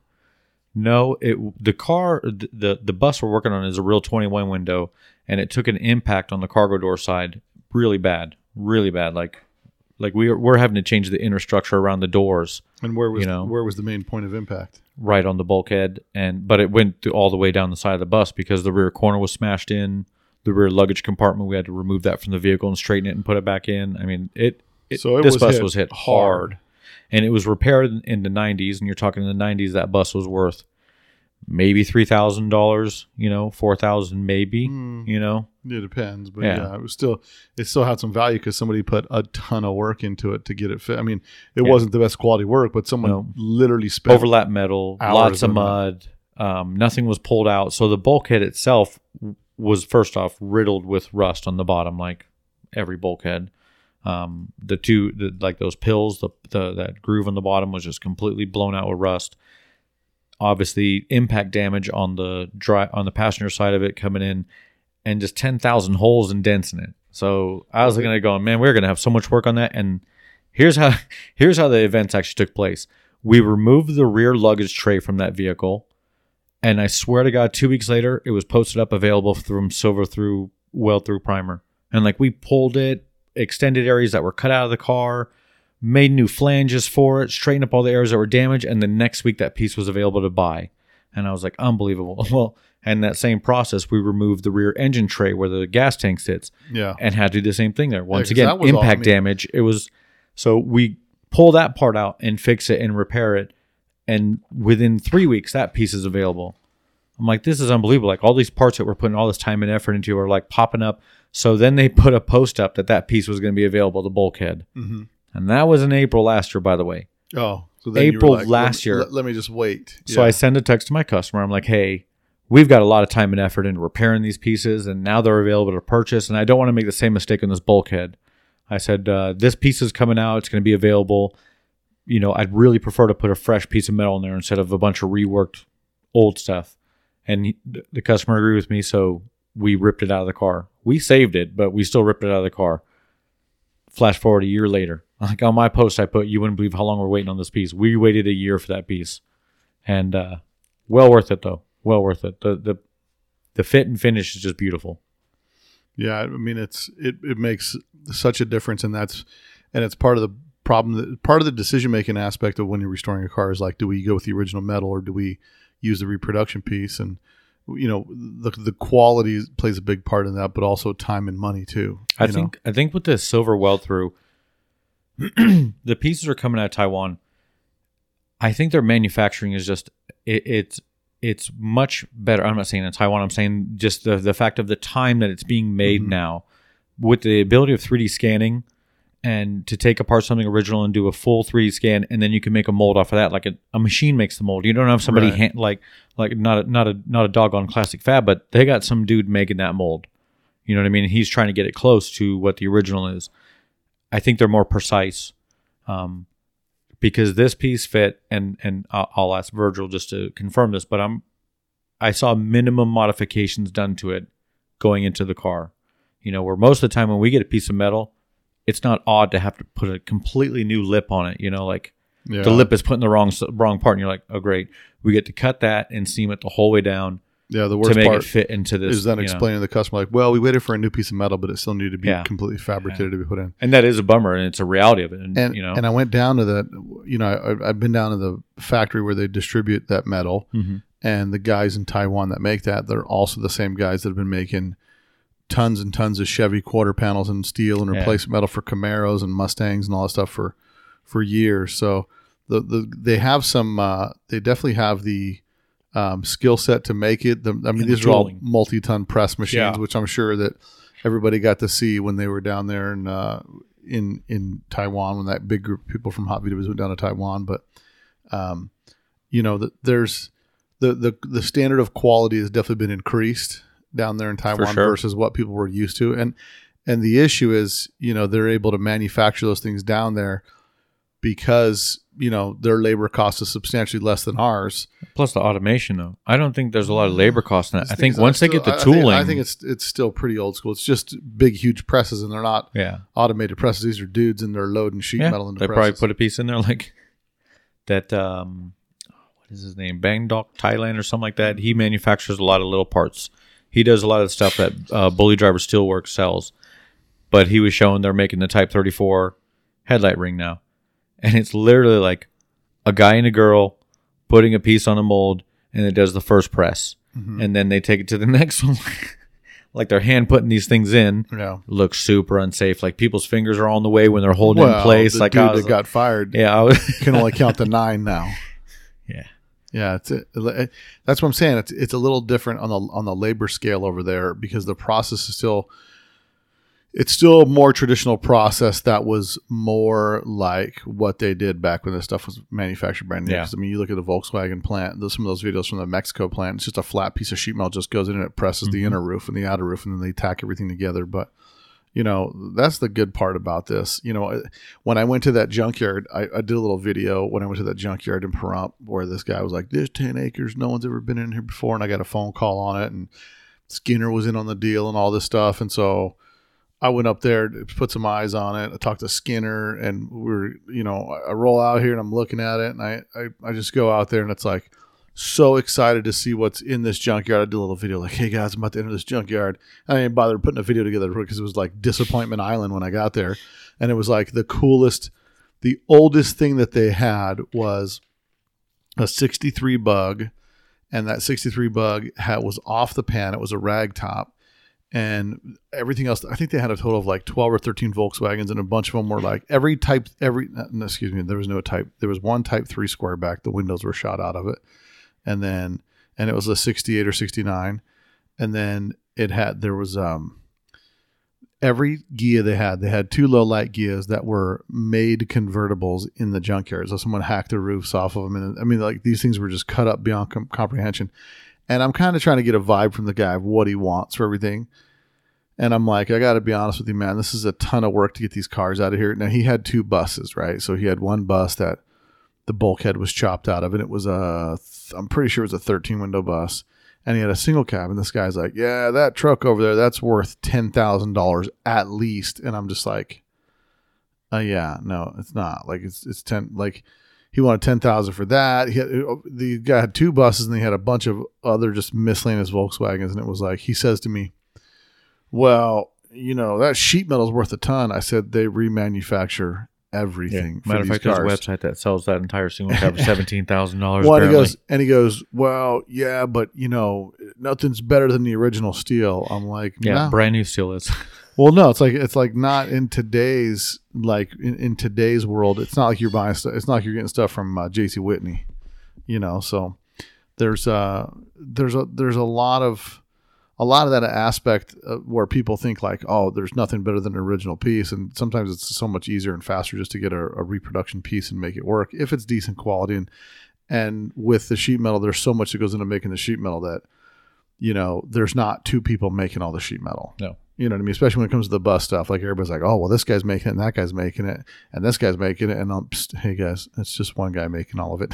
No, it the car the the bus we're working on is a real twenty-one window. And it took an impact on the cargo door side really bad, really bad. Like, like we are, we're having to change the inner structure around the doors. And where was you know, where was the main point of impact? Right on the bulkhead, and but it went all the way down the side of the bus because the rear corner was smashed in. The rear luggage compartment, we had to remove that from the vehicle and straighten it and put it back in. I mean, it. it, so it this was bus hit was hit hard, hard, and it was repaired in the nineties. And you're talking in the nineties, that bus was worth. Maybe three thousand dollars, you know, four thousand, maybe, mm, you know. It depends, but yeah. yeah, it was still, it still had some value because somebody put a ton of work into it to get it fit. I mean, it yeah. wasn't the best quality work, but someone no. literally spent overlap metal, lots of mud, um, nothing was pulled out. So the bulkhead itself was first off riddled with rust on the bottom, like every bulkhead. Um, the two, the, like those pills, the, the that groove on the bottom was just completely blown out with rust. Obviously, impact damage on the dry on the passenger side of it coming in, and just ten thousand holes and dents in it. So I was looking at it going, man, we're going to have so much work on that. And here's how here's how the events actually took place. We removed the rear luggage tray from that vehicle, and I swear to God, two weeks later, it was posted up available from silver through weld through primer. And like we pulled it, extended areas that were cut out of the car. Made new flanges for it, straightened up all the areas that were damaged, and the next week that piece was available to buy. And I was like, unbelievable. Well, and that same process, we removed the rear engine tray where the gas tank sits yeah. and had to do the same thing there. Once yeah, again, impact I mean. damage. It was so we pull that part out and fix it and repair it. And within three weeks, that piece is available. I'm like, this is unbelievable. Like all these parts that we're putting all this time and effort into are like popping up. So then they put a post up that that piece was going to be available, the bulkhead. Mm-hmm. And that was in April last year, by the way. Oh, so then April you were like, last year. Let, let me just wait. Yeah. So I send a text to my customer. I'm like, hey, we've got a lot of time and effort into repairing these pieces, and now they're available to purchase, and I don't want to make the same mistake on this bulkhead. I said, uh, this piece is coming out. It's going to be available. You know, I'd really prefer to put a fresh piece of metal in there instead of a bunch of reworked old stuff. And he, the customer agreed with me, so we ripped it out of the car. We saved it, but we still ripped it out of the car. Flash forward a year later. Like on my post I put, you wouldn't believe how long we're waiting on this piece. We waited a year for that piece. And uh, well worth it, though. Well worth it. The the the fit and finish is just beautiful. Yeah, I mean, it's it, it makes such a difference. And that's and it's part of the problem. That, part of the decision-making aspect of when you're restoring a car is like, do we go with the original metal or do we use the reproduction piece? And, you know, the the quality plays a big part in that, but also time and money, too. I think know? I think with the silver weld-through, the pieces are coming out of Taiwan. I think their manufacturing is just it, it's it's much better. I'm not saying in Taiwan. I'm saying just the the fact of the time that it's being made mm-hmm. now, with the ability of three D scanning, and to take apart something original and do a full three D scan, and then you can make a mold off of that. Like a, a machine makes the mold. You don't have somebody right. hand, like like not a, not a not a doggone classic fab, but they got some dude making that mold. You know what I mean? He's trying to get it close to what the original is. I think they're more precise um, because this piece fit, and and I'll ask Virgil just to confirm this, but I'm I saw minimum modifications done to it going into the car. You know, where most of the time when we get a piece of metal, it's not odd to have to put a completely new lip on it. You know, like yeah. the lip is put in the wrong wrong part, and you're like, oh, great. We get to cut that and seam it the whole way down. Yeah, the worst to make part it fit into this, is then explaining know. to the customer, like, well, we waited for a new piece of metal, but it still needed to be yeah. completely fabricated yeah. to be put in. And that is a bummer, and it's a reality of it. And, and you know, and I went down to that, you know, I, I've been down to the factory where they distribute that metal, mm-hmm. and the guys in Taiwan that make that, they're also the same guys that have been making tons and tons of Chevy quarter panels and steel and replacement yeah. metal for Camaros and Mustangs and all that stuff for, for years. So the, the they have some, uh, they definitely have the, Um, skill set to make it. The, I mean, these are all multi-ton press machines, yeah. which I'm sure that everybody got to see when they were down there in uh, in in Taiwan, when that big group of people from Hot V Ws went down to Taiwan. But um, you know, the, there's the, the the standard of quality has definitely been increased down there in Taiwan sure. versus what people were used to, and and the issue is, you know, they're able to manufacture those things down there because, you know, their labor cost is substantially less than ours. Plus the automation, though. I don't think there's a lot of labor cost in that. I think once still, they get the tooling. I think, I think it's it's still pretty old school. It's just big, huge presses, and they're not yeah. automated presses. These are dudes, and they're loading sheet yeah. metal into they presses. They probably put a piece in there like that, um, what is his name? Bangdok, Thailand, or something like that. He manufactures a lot of little parts. He does a lot of the stuff that uh, Bully Driver Steelworks sells. But he was showing they're making the Type thirty-four headlight ring now. And it's literally like a guy and a girl putting a piece on a mold, and it does the first press. Mm-hmm. And then they take it to the next one. Like they're hand putting these things in. Yeah. Looks super unsafe. Like people's fingers are on the way when they're holding well, in place. The like dude I was, that got fired yeah, I was can only count to nine now. Yeah. Yeah. It's a, it, that's what I'm saying. It's it's a little different on the on the labor scale over there, because the process is still... It's still a more traditional process that was more like what they did back when this stuff was manufactured brand new. Yeah. I mean, you look at the Volkswagen plant, those, some of those videos from the Mexico plant, it's just a flat piece of sheet metal just goes in and it presses mm-hmm. the inner roof and the outer roof, and then they tack everything together. But, you know, that's the good part about this. You know, when I went to that junkyard, I, I did a little video when I went to that junkyard in Pahrump where this guy was like, there's ten acres. No one's ever been in here before. And I got a phone call on it, and Skinner was in on the deal and all this stuff. And so I went up there, put some eyes on it. I talked to Skinner, and we're, you know, I roll out here and I'm looking at it, and I, I, I just go out there, and it's like, so excited to see what's in this junkyard. I did a little video like, hey guys, I'm about to enter this junkyard. I didn't bother putting a video together because it was like Disappointment Island when I got there. And it was like the coolest, the oldest thing that they had was a sixty-three bug. And that sixty-three bug hat was off the pan. It was a rag top. And everything else, I think they had a total of like twelve or thirteen Volkswagens, and a bunch of them were like every type, every, no, excuse me, there was no type. There was one Type three square back. The windows were shot out of it. And then, and it was a sixty-eight or sixty-nine. And then it had, there was um every Ghia they had, they had two low light Ghias that were made convertibles in the junkyard. So someone hacked the roofs off of them. And I mean, like these things were just cut up beyond com- comprehension. And I'm kind of trying to get a vibe from the guy of what he wants for everything. And I'm like, I got to be honest with you, man. This is a ton of work to get these cars out of here. Now, he had two buses, right? So he had one bus that the bulkhead was chopped out of. And it was a, I'm pretty sure it was a thirteen window bus. And he had a single cab. And this guy's like, yeah, that truck over there, that's worth ten thousand dollars at least. And I'm just like, oh, uh, yeah, no, it's not. Like, it's it's ten, like... He wanted ten thousand dollars for that. He had, the guy had two buses, and he had a bunch of other just miscellaneous Volkswagens. And it was like, he says to me, well, you know, that sheet metal's worth a ton. I said, they remanufacture everything. Yeah. Matter of fact, cars. There's a website that sells that entire single cab for seventeen thousand dollars. Well, he goes, and he goes, well, yeah, but, you know, nothing's better than the original steel. I'm like, yeah, nah. Brand new steel is. Well, no, it's like it's like not in today's like in, in today's world. It's not like you're buying stuff. It's not like you're getting stuff from uh, J C Whitney, you know. So there's uh there's a there's a lot of a lot of that aspect uh, where people think like, oh, there's nothing better than an original piece, and sometimes it's so much easier and faster just to get a, a reproduction piece and make it work if it's decent quality. And and with the sheet metal, there's so much that goes into making the sheet metal that, you know, there's not two people making all the sheet metal. No. You know what I mean? Especially when it comes to the bus stuff. Like everybody's like, oh, well, this guy's making it, and that guy's making it, and this guy's making it. And I'm, psst, hey, guys, it's just one guy making all of it.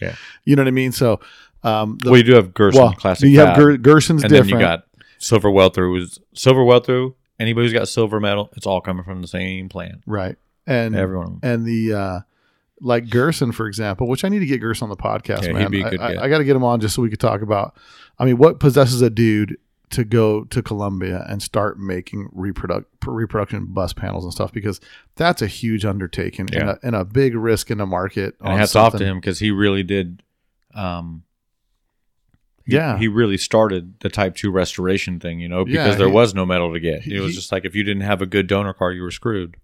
Yeah. You know what I mean? So, um, the, well, you do have Gerson well, Classic. You have Ger- Gerson's and different. And then you got Silver Welter, who's Silver Welter Anybody who's got silver medal, it's all coming from the same plant. Right. And everyone. And the, uh, like Gerson, for example, which I need to get Gerson on the podcast, yeah, man. He'd be a good I, I, I got to get him on just so we could talk about, I mean, what possesses a dude to go to Colombia and start making reproduct, reproduction bus panels and stuff, because that's a huge undertaking, yeah, and, a, and a big risk in the market. And hats something. off to him, because he really did. Um, he, yeah. He really started the Type two restoration thing, you know, because yeah, there he, was no metal to get. It he, was just like, if you didn't have a good donor car, you were screwed.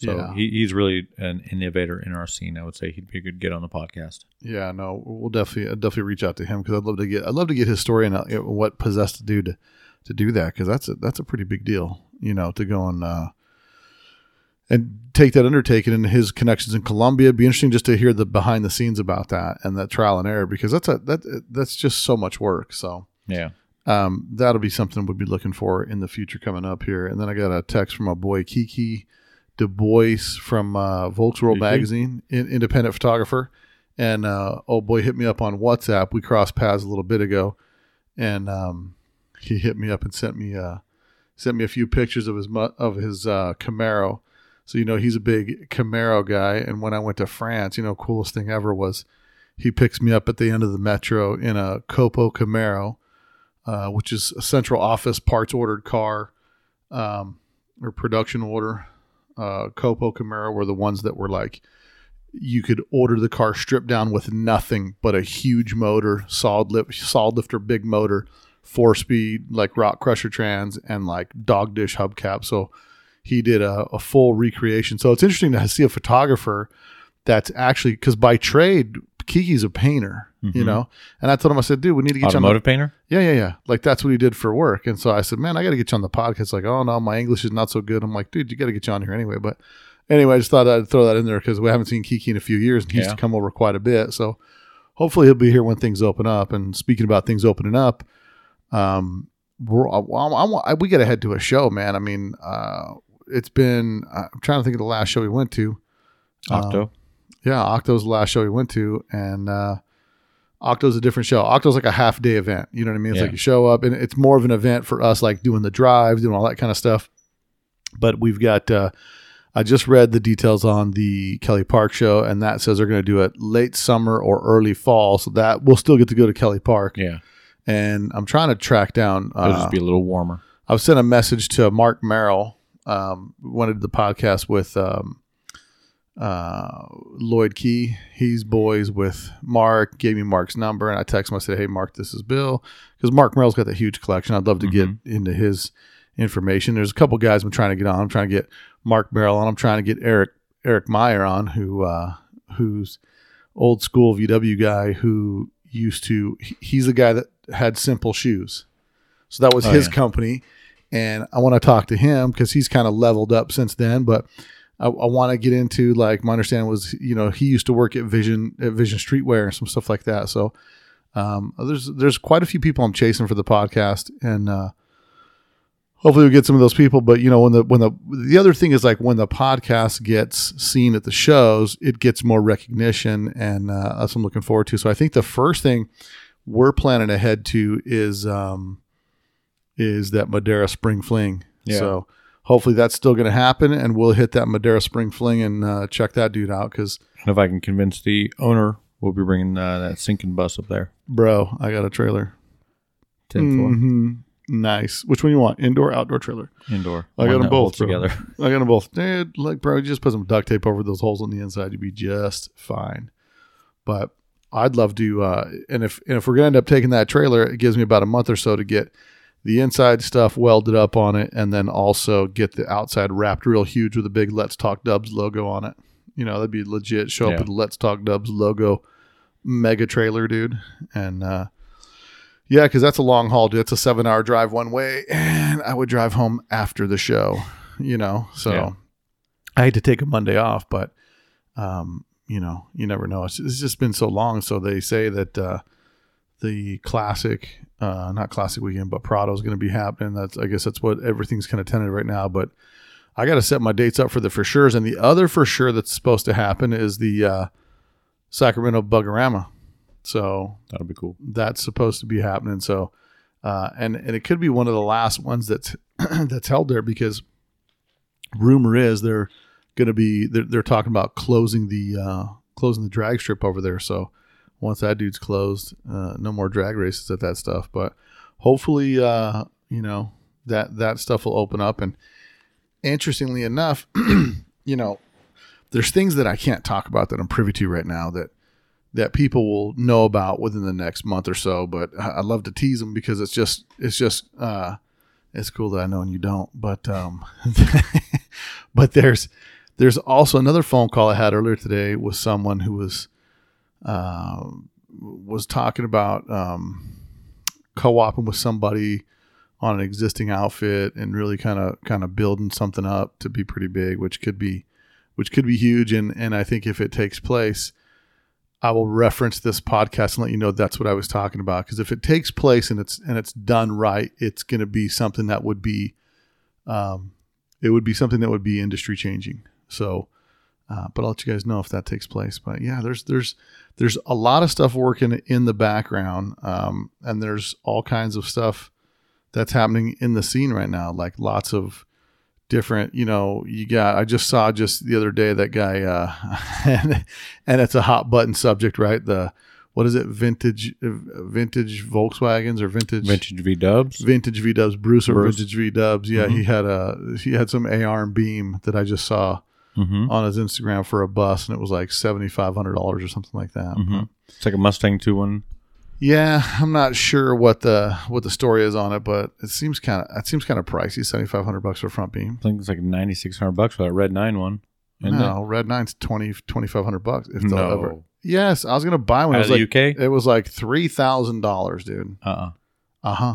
So yeah. he, he's really an innovator in our scene. I would say he'd be a good get on the podcast. Yeah, no, we'll definitely definitely reach out to him, because I'd love to get I'd love to get his story and what possessed the dude to, to do that, because that's a that's a pretty big deal, you know, to go and uh, and take that undertaking and his connections in Colombia. It'd be interesting just to hear the behind the scenes about that and that trial and error, because that's a that that's just so much work. So yeah, um, that'll be something we'll be looking for in the future coming up here. And then I got a text from my boy Kiki Du Bois from uh, Volksworld Magazine, in, independent photographer, and uh, oh boy, hit me up on WhatsApp. We crossed paths a little bit ago, and um, he hit me up and sent me uh, sent me a few pictures of his of his uh, Camaro. So you know he's a big Camaro guy. And when I went to France, you know, coolest thing ever was he picks me up at the end of the metro in a Copo Camaro, uh, which is a central office parts ordered car, um, or production order. Uh, Copo Camaro were the ones that were like, you could order the car stripped down with nothing but a huge motor, solid lift, solid lifter, big motor, four speed, like rock crusher trans, and like dog dish hubcap. So he did a, a full recreation. So it's interesting to see a photographer that's actually, because by trade, Kiki's a painter, mm-hmm. you know? And I told him, I said, dude, we need to get Automotive you on the- painter? Yeah, yeah, yeah. Like, that's what he did for work. And so I said, man, I got to get you on the podcast. Like, oh, no, my English is not so good. I'm like, dude, you got to get you on here anyway. But anyway, I just thought I'd throw that in there, because we haven't seen Kiki in a few years, and he yeah. used to come over quite a bit. So hopefully he'll be here when things open up. And speaking about things opening up, um, we're, I, I, I, we got to head to a show, man. I mean, uh, it's been, I'm trying to think of the last show we went to. Octo. Um, Yeah, Octo's the last show we went to, and uh, Octo's a different show. Octo's like a half-day event. You know what I mean? It's yeah. like you show up, and it's more of an event for us, like doing the drive, doing all that kind of stuff. But we've got uh, – I just read the details on the Kelly Park show, and that says they're going to do it late summer or early fall, so that we'll still get to go to Kelly Park. Yeah. And I'm trying to track down uh, – it'll just be a little warmer. I've sent a message to Mark Merrill. Um, wanted the podcast with um, – uh Lloyd Key. He's boys with Mark, gave me Mark's number, and I texted him. I said, hey Mark, this is Bill, because Mark Merrill's got that huge collection. I'd love to mm-hmm. get into his information. There's a couple guys I'm trying to get on. I'm trying to get Mark Merrill on. I'm trying to get Eric Eric Meyer on, who uh who's old school V W guy, who used to he's the guy that had Simple Shoes, so that was oh, his yeah. company, and I want to talk to him because he's kind of leveled up since then. But I, I want to get into, like, my understanding was, you know, he used to work at Vision at Vision Streetwear and some stuff like that. So um, there's there's quite a few people I'm chasing for the podcast, and uh, hopefully we'll get some of those people. But you know, when the when the the other thing is, like, when the podcast gets seen at the shows, it gets more recognition, and uh, that's what I'm looking forward to. So I think the first thing we're planning ahead to is um, is that Madera Spring Fling. Yeah. So. Hopefully that's still going to happen, and we'll hit that Madera Spring Fling and uh, check that dude out. Because if I can convince the owner, we'll be bringing uh, that sinking bus up there. Bro, I got a trailer. ten four Mm-hmm. Nice. Which one you want? Indoor, outdoor trailer? Indoor. I got them both together. I got them both. Dude, like, bro, you just put some duct tape over those holes on the inside, you'd be just fine. But I'd love to, uh, and if and if we're going to end up taking that trailer, it gives me about a month or so to get the inside stuff welded up on it, and then also get the outside wrapped real huge with a big Let's Talk Dubs logo on it. You know, that'd be legit. Show yeah. up with the Let's Talk Dubs logo mega trailer, dude. And uh, yeah, because that's a long haul, dude. It's a seven-hour drive one way, and I would drive home after the show, you know. So yeah. I had to take a Monday off, but, um, you know, you never know. It's, it's just been so long, so they say that uh, the classic – Uh, not classic weekend, but Prado is going to be happening. That's, I guess that's what everything's kind of tentative right now, but I got to set my dates up for the for sure's. And the other for sure that's supposed to happen is the uh, Sacramento Bugorama. So that'll be cool. That's supposed to be happening. So Uh, and, and it could be one of the last ones that's, that's held there, because rumor is they're going to be, they're, they're talking about closing the, uh, closing the drag strip over there. So once that dude's closed, uh, no more drag races at that stuff, but hopefully, uh, you know, that, that stuff will open up. And interestingly enough, you know, there's things that I can't talk about that I'm privy to right now that, that people will know about within the next month or so, but I love to tease them because it's just, it's just, uh, it's cool that I know and you don't, but, um, but there's, there's also another phone call I had earlier today with someone who was, uh, was talking about, um, co-oping with somebody on an existing outfit and really kind of, kind of building something up to be pretty big, which could be, which could be huge. And, and I think if it takes place, I will reference this podcast and let you know that's what I was talking about. Because if it takes place and it's and it's done right, it's going to be something that would be, um, it would be something that would be industry changing. So, uh, but I'll let you guys know if that takes place. But yeah, there's there's there's a lot of stuff working in the background, um, and there's all kinds of stuff that's happening in the scene right now. Like lots of different, you know, you got, I just saw just the other day that guy, uh, and, and it's a hot button subject, right? The, what is it? Vintage, vintage Volkswagens or vintage, vintage V-Dubs, vintage V-Dubs, Bruce or Bruce. Vintage V-Dubs. Yeah. Mm-hmm. He had a, he had some A R and beam that I just saw mm-hmm. on his Instagram for a bus, and it was like seven thousand five hundred dollars or something like that. Mm-hmm. It's like a Mustang two one. Yeah, I'm not sure what the what the story is on it, but it seems kind of it seems kind of pricey. seventy-five hundred bucks for a front beam. I think it's like ninety-six hundred bucks for that Red Nine one. No, it? Red Nine's twenty-five hundred bucks if they'll no. ever. Yes, I was gonna buy one. Out it was of like, the U K? It was like three thousand dollars, dude. Uh uh-uh. uh. Uh huh.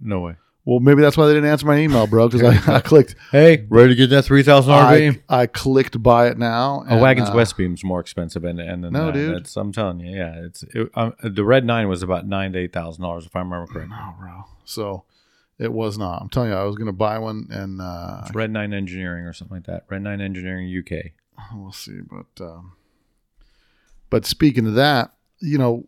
No way. Well, maybe that's why they didn't answer my email, bro. Because I, I clicked. Hey, ready to get that three thousand dollars beam? I clicked buy it now. And, a wagon's uh, West beam's more expensive, and and no, that, dude. That's, I'm telling you, yeah. It's it, um, the Red Nine was about nine to eight thousand dollars, if I remember correctly. No, bro. So it was not. I'm telling you, I was going to buy one, and uh, it's Red Nine Engineering or something like that. Red Nine Engineering U K. We'll see, but um, but speaking of that, you know.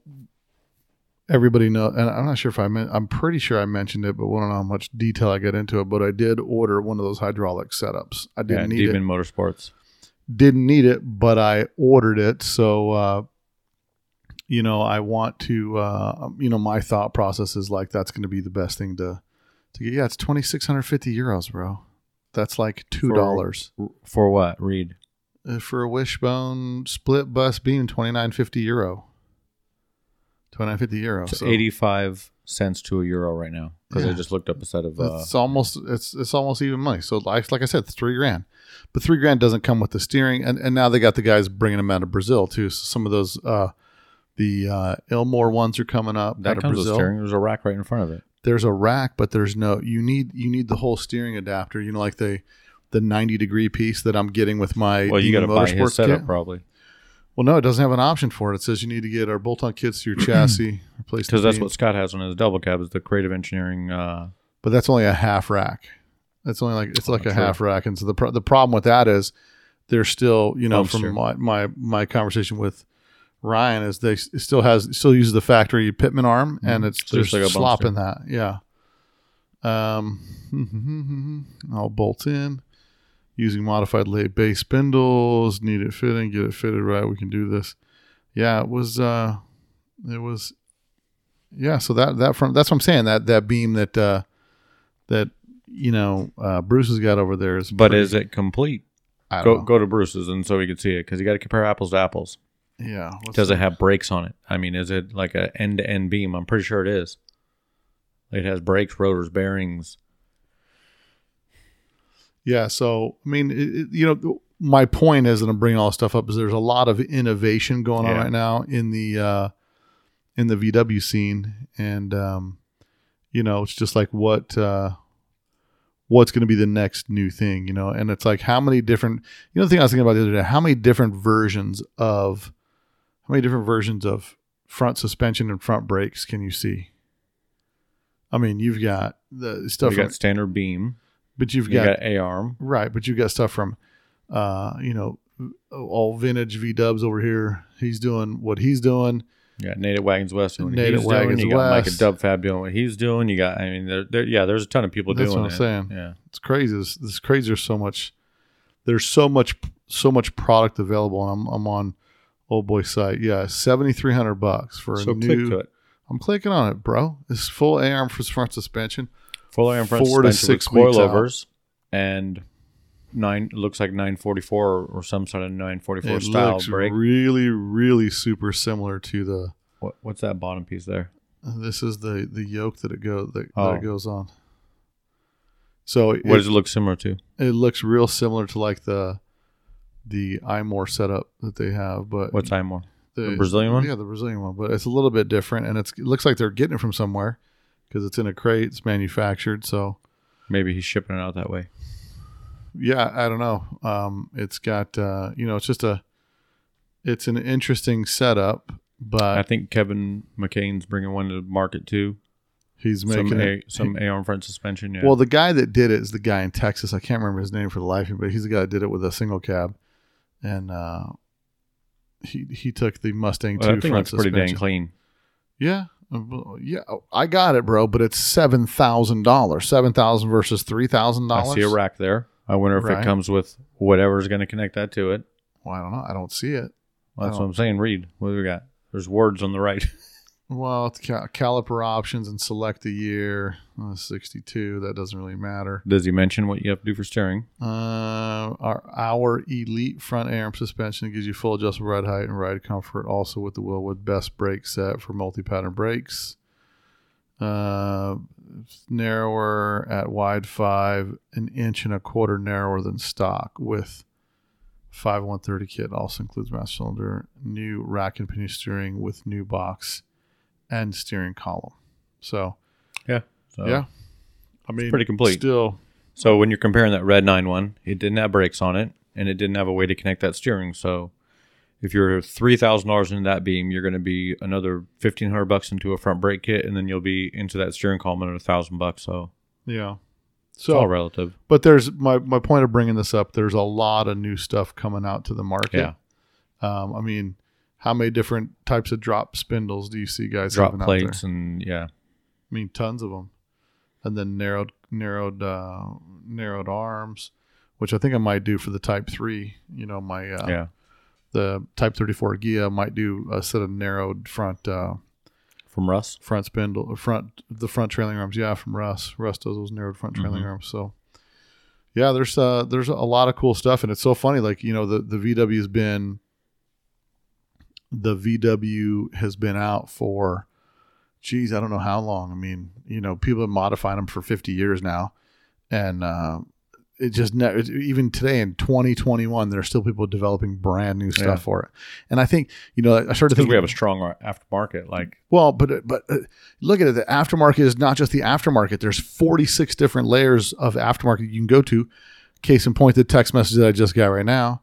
Everybody knows, and I'm not sure if I meant, I'm pretty sure I mentioned it, but I don't know how much detail I got into it, but I did order one of those hydraulic setups. I didn't yeah, need Demon it. Motorsports. Didn't need it, but I ordered it. So, uh, you know, I want to, uh, you know, my thought process is like, that's going to be the best thing to, to get. Yeah, it's two thousand six hundred fifty euros, bro. That's like two dollars. For, for what? Read. Uh, for a wishbone split bus beam, twenty-nine fifty euro. twenty-nine fifty euro. So, so eighty-five cents to a euro right now, because yeah. I just looked up a set of. Uh, it's almost it's it's almost even money. So like like I said, it's three grand, but three grand doesn't come with the steering, and and now they got the guys bringing them out of Brazil too. So some of those uh, the uh, Ilmore ones are coming up. That out comes of Brazil. With steering. There's a rack right in front of it. There's a rack, but there's no. You need you need the whole steering adapter. You know, like the the ninety degree piece that I'm getting with my. Well, you got to buy his setup kit. Probably. Well, no, it doesn't have an option for it. It says you need to get our bolt-on kits to your chassis. Because that's what Scott has on his double cab is the Creative Engineering. Uh... But that's only a half rack. That's only like it's oh, like a true. half rack, and so the pro- the problem with that is they're still, you know, oh, from my, my my conversation with Ryan is they still has still uses the factory Pittman arm, mm-hmm. and it's so just like slopping that. Yeah. Um, I'll bolt in. Using modified late base spindles, need it fitting, get it fitted right. We can do this. Yeah, it was, uh, it was, yeah. So that that front, that's what I'm saying. That that beam that uh, that you know uh, Bruce has got over there is. But pretty, is it complete? I don't go know. Go to Bruce's and so we can see it because you got to compare apples to apples. Yeah. Does that? It have brakes on it? I mean, is it like an end to end beam? I'm pretty sure it is. It has brakes, rotors, bearings. Yeah, so, I mean, it, you know, my point is, and I'm bringing all this stuff up, is there's a lot of innovation going on yeah. right now in the uh, in the V W scene. And, um, you know, it's just like what uh, what's going to be the next new thing, you know? And it's like how many different, you know, the thing I was thinking about the other day, how many different versions of, how many different versions of front suspension and front brakes can you see? I mean, you've got the stuff. You've got from, standard beam. But you've got, you got A-arm. Right, but you've got stuff from, uh, you know, all vintage V-Dubs over here. He's doing what he's doing. You got Native Wagons West doing what he's doing. You got Mike and Dub Fab doing what he's doing. You got, I mean, there, there, yeah, there's a ton of people doing it. That's what I'm saying. Yeah. It's crazy. This, this is crazy. There's so much, there's so much, so much product available. And I'm, I'm on Old Boy's site. Yeah. seventy-three hundred bucks for a so new. So click to it. I'm clicking on it, bro. It's full A R M for front suspension. Full A R M front four suspension to six with coilovers and nine. It looks like nine forty-four or, or some sort of nine forty-four it style looks brake. Really, really super similar to the. What, what's that bottom piece there? This is the, the yoke that it go that, oh. that it goes on. So what it, does it look similar to? It looks real similar to like the the iMore setup that they have, but what's iMore? The, the Brazilian one? Yeah, the Brazilian one, but it's a little bit different, and it's, it looks like they're getting it from somewhere because it's in a crate. It's manufactured, so maybe he's shipping it out that way. Yeah, I don't know. Um, it's got uh, you know, it's just a, it's an interesting setup, but I think Kevin McCain's bringing one to the market too. He's making some, it, a, some he, A R M front suspension. Yeah. Well, the guy that did it is the guy in Texas. I can't remember his name for the life of me, but he's the guy that did it with a single cab, and. Uh, He he took the Mustang well, two front suspension. That thing looks pretty dang clean. Yeah, yeah, I got it, bro. But it's seven thousand dollars. Seven thousand versus three thousand dollars. I see a rack there. I wonder if right. it comes with whatever's going to connect that to it. Well, I don't know. I don't see it. Well, that's what I'm saying. Read what do we got. There's words on the right. Well, it's cal- caliper options and select a year. Uh, sixty-two. That doesn't really matter. Does he mention what you have to do for steering? Uh, our, our elite front A R M suspension gives you full adjustable ride height and ride comfort. Also with the Willwood Best brake set for multi-pattern brakes. Uh, narrower at wide five, an inch and a quarter narrower than stock with five one thirty kit. Also includes master cylinder, new rack and pinion steering with new box. And steering column. So, yeah. So yeah. I mean, it's pretty complete. Still. So, when you're comparing that Red nine one, it didn't have brakes on it and it didn't have a way to connect that steering. So, if you're three thousand dollars into that beam, you're going to be another fifteen hundred bucks into a front brake kit and then you'll be into that steering column at a thousand bucks. So, yeah. So, it's all relative. But there's my, my point of bringing this up, there's a lot of new stuff coming out to the market. Yeah. Um, I mean, how many different types of drop spindles do you see guys drop having out there? Drop plates and, yeah. I mean, tons of them. And then narrowed narrowed, uh, narrowed arms, which I think I might do for the Type three. You know, my uh, yeah. the Type thirty-four Ghia might do a set of narrowed front. Uh, from Russ? Front spindle, front the front trailing arms. Yeah, from Russ. Russ does those narrowed front trailing mm-hmm. arms. So, yeah, there's uh, there's a lot of cool stuff. And it's so funny. Like, you know, the, the V W has been... The V W has been out for, geez, I don't know how long. I mean, you know, people have modified them for fifty years now. And uh, it just never, even today in twenty twenty-one, there are still people developing brand new stuff yeah. for it. And I think, you know, I started to think we have a strong aftermarket. Like, well, but, but uh, look at it. The aftermarket is not just the aftermarket. There's forty-six different layers of aftermarket you can go to. Case in point, the text message that I just got right now.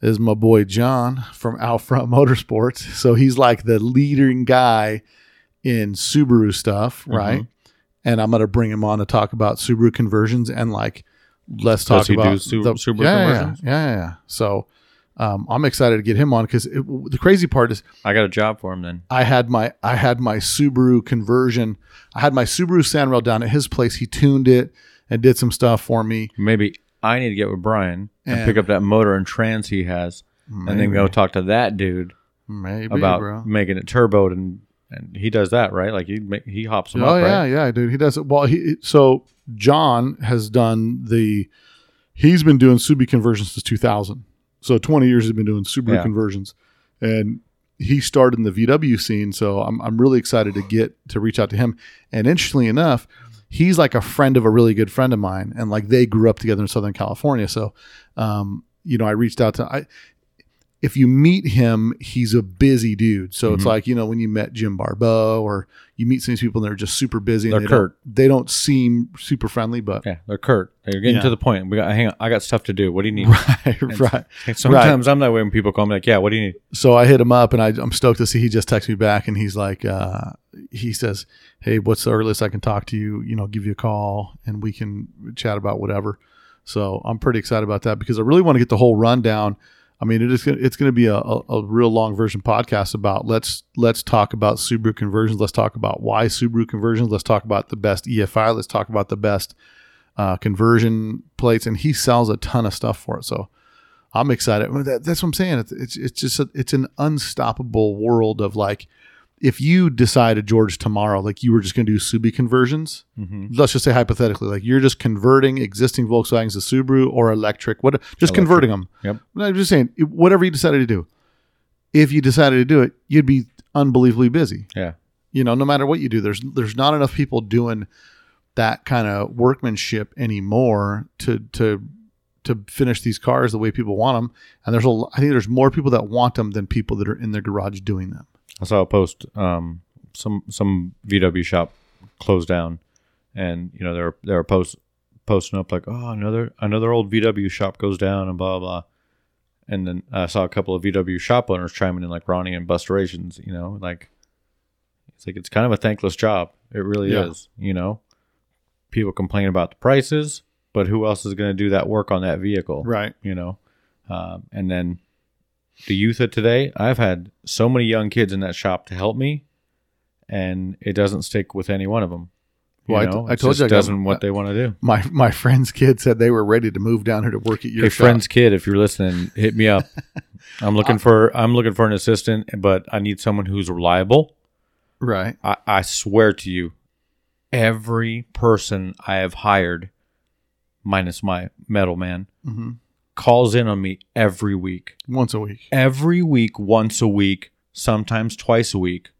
Is my boy John from Out Front Motorsports. So he's like the leading guy in Subaru stuff, right? Mm-hmm. And I'm going to bring him on to talk about Subaru conversions and like, let's talk Does about he do Su- the, Subaru yeah, conversions. Yeah, yeah, yeah. So um, I'm excited to get him on because the crazy part is I got a job for him then. I had my I had my Subaru conversion. I had my Subaru Sanrel down at his place. He tuned it and did some stuff for me. Maybe I need to get with Brian and, and pick up that motor and trans he has, maybe. And then go talk to that dude maybe, about bro. making it turboed, and, and he does that, right? Like he he hops them oh, up, yeah, right? Oh, yeah, yeah, dude. He does it. Well, he so John has done the, he's been doing Subaru conversions since two thousand. So twenty years he's been doing Subaru yeah. conversions, and he started in the V W scene, so I'm I'm really excited to get to reach out to him. And interestingly enough, he's like a friend of a really good friend of mine, and like they grew up together in Southern California. So, um, you know, I reached out to, I, if you meet him, he's a busy dude. So mm-hmm. it's like, you know, when you met Jim Barbeau or you meet some of these people and they're just super busy. They're and they curt. Don't, they don't seem super friendly, but. Yeah, they're curt. You're getting yeah. to the point. We got, hang on, I got stuff to do. What do you need? Right, and, right. And sometimes right. I'm that way when people call me like, yeah, what do you need? So I hit him up and I, I'm stoked to see he just texts me back and he's like, uh, he says, hey, what's the earliest I can talk to you? You know, give you a call and we can chat about whatever. So I'm pretty excited about that because I really want to get the whole rundown I mean, it is gonna, it's going to be a, a, a real long version podcast about let's let's talk about Subaru conversions. Let's talk about why Subaru conversions. Let's talk about the best E F I. Let's talk about the best uh, conversion plates. And he sells a ton of stuff for it. So I'm excited. That, that's what I'm saying. It's it's, it's just a, it's an unstoppable world of like, if you decided, George, tomorrow, like you were just going to do Subi conversions, mm-hmm. let's just say hypothetically, like you're just converting existing Volkswagens to Subaru or electric, what just electric. converting them. Yep. I'm just saying, whatever you decided to do, if you decided to do it, you'd be unbelievably busy. Yeah. You know, no matter what you do, there's there's not enough people doing that kind of workmanship anymore to to to finish these cars the way people want them. And there's a, I think there's more people that want them than people that are in their garage doing them. I saw a post, um, some some V W shop closed down, and you know there are, there are posts posting up like, oh, another another old V W shop goes down and blah, blah, blah. And then I saw a couple of V W shop owners chiming in like Ronnie and Busterations, you know, like it's like it's kind of a thankless job. It really yeah. is, you know. People complain about the prices, but who else is going to do that work on that vehicle, right? You know, um, and then. The youth of today, I've had so many young kids in that shop to help me, and it doesn't stick with any one of them. You well, know, I, t- I told just you, it doesn't what they want to do. My my friend's kid said they were ready to move down here to work at your hey, shop. Hey, friend's kid, if you're listening, hit me up. I'm looking I, for I'm looking for an assistant, but I need someone who's reliable. Right. I, I swear to you, every person I have hired, minus my metal man. Mm-hmm. Calls in on me every week. Once a week. Every week, once a week, sometimes twice a week.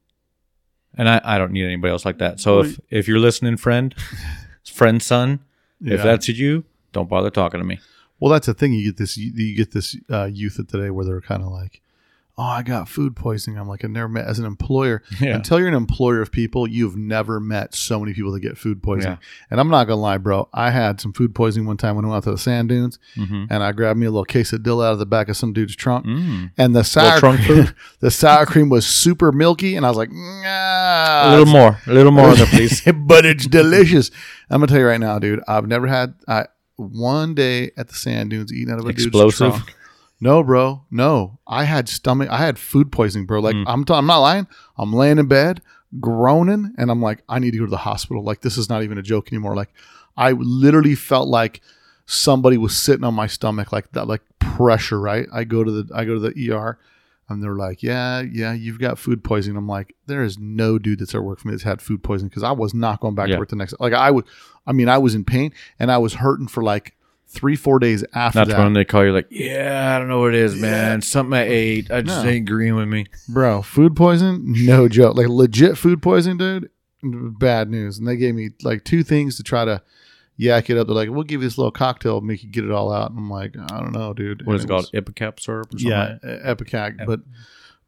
And I, I don't need anybody else like that. So well, if, if you're listening, friend, friend son, yeah. if that's you, don't bother talking to me. Well, that's the thing. You get this You get this uh, youth of today where they're kind of like, oh, I got food poisoning. I'm like, I've never met as an employer. Yeah. Until you're an employer of people, you've never met so many people that get food poisoning. Yeah. And I'm not going to lie, bro. I had some food poisoning one time when I went out to the sand dunes, mm-hmm. and I grabbed me a little quesadilla out of the back of some dude's trunk. Mm. And the sour, trunk food. the sour cream was super milky, and I was like, nah. A little more. A little more of it, please. But it's delicious. I'm going to tell you right now, dude. I've never had I, one day at the sand dunes eating out of a Explosive. dude's trunk. No, bro. No, I had stomach. I had food poisoning, bro. Like mm. I'm, t- I'm not lying. I'm laying in bed groaning, and I'm like, I need to go to the hospital. Like this is not even a joke anymore. Like I literally felt like somebody was sitting on my stomach, like that, like pressure. Right. I go to the, I go to the E R, and they're like, yeah, yeah, you've got food poisoning. I'm like, there is no dude that's at work for me that's had food poisoning because I was not going back yeah. to work the next. Like I would, I mean, I was in pain and I was hurting for like. Three, four days after That's that. That's when they call you like, yeah, I don't know what it is, yeah. man. Something I ate. I just no. ain't agreeing with me. Bro, food poison? No joke. Like legit food poison, dude? Bad news. And they gave me like two things to try to yak it up. They're like, we'll give you this little cocktail, make you get it all out. And I'm like, I don't know, dude. What and is it called? Epicac syrup or something? Yeah, like? Epicac. Ep- but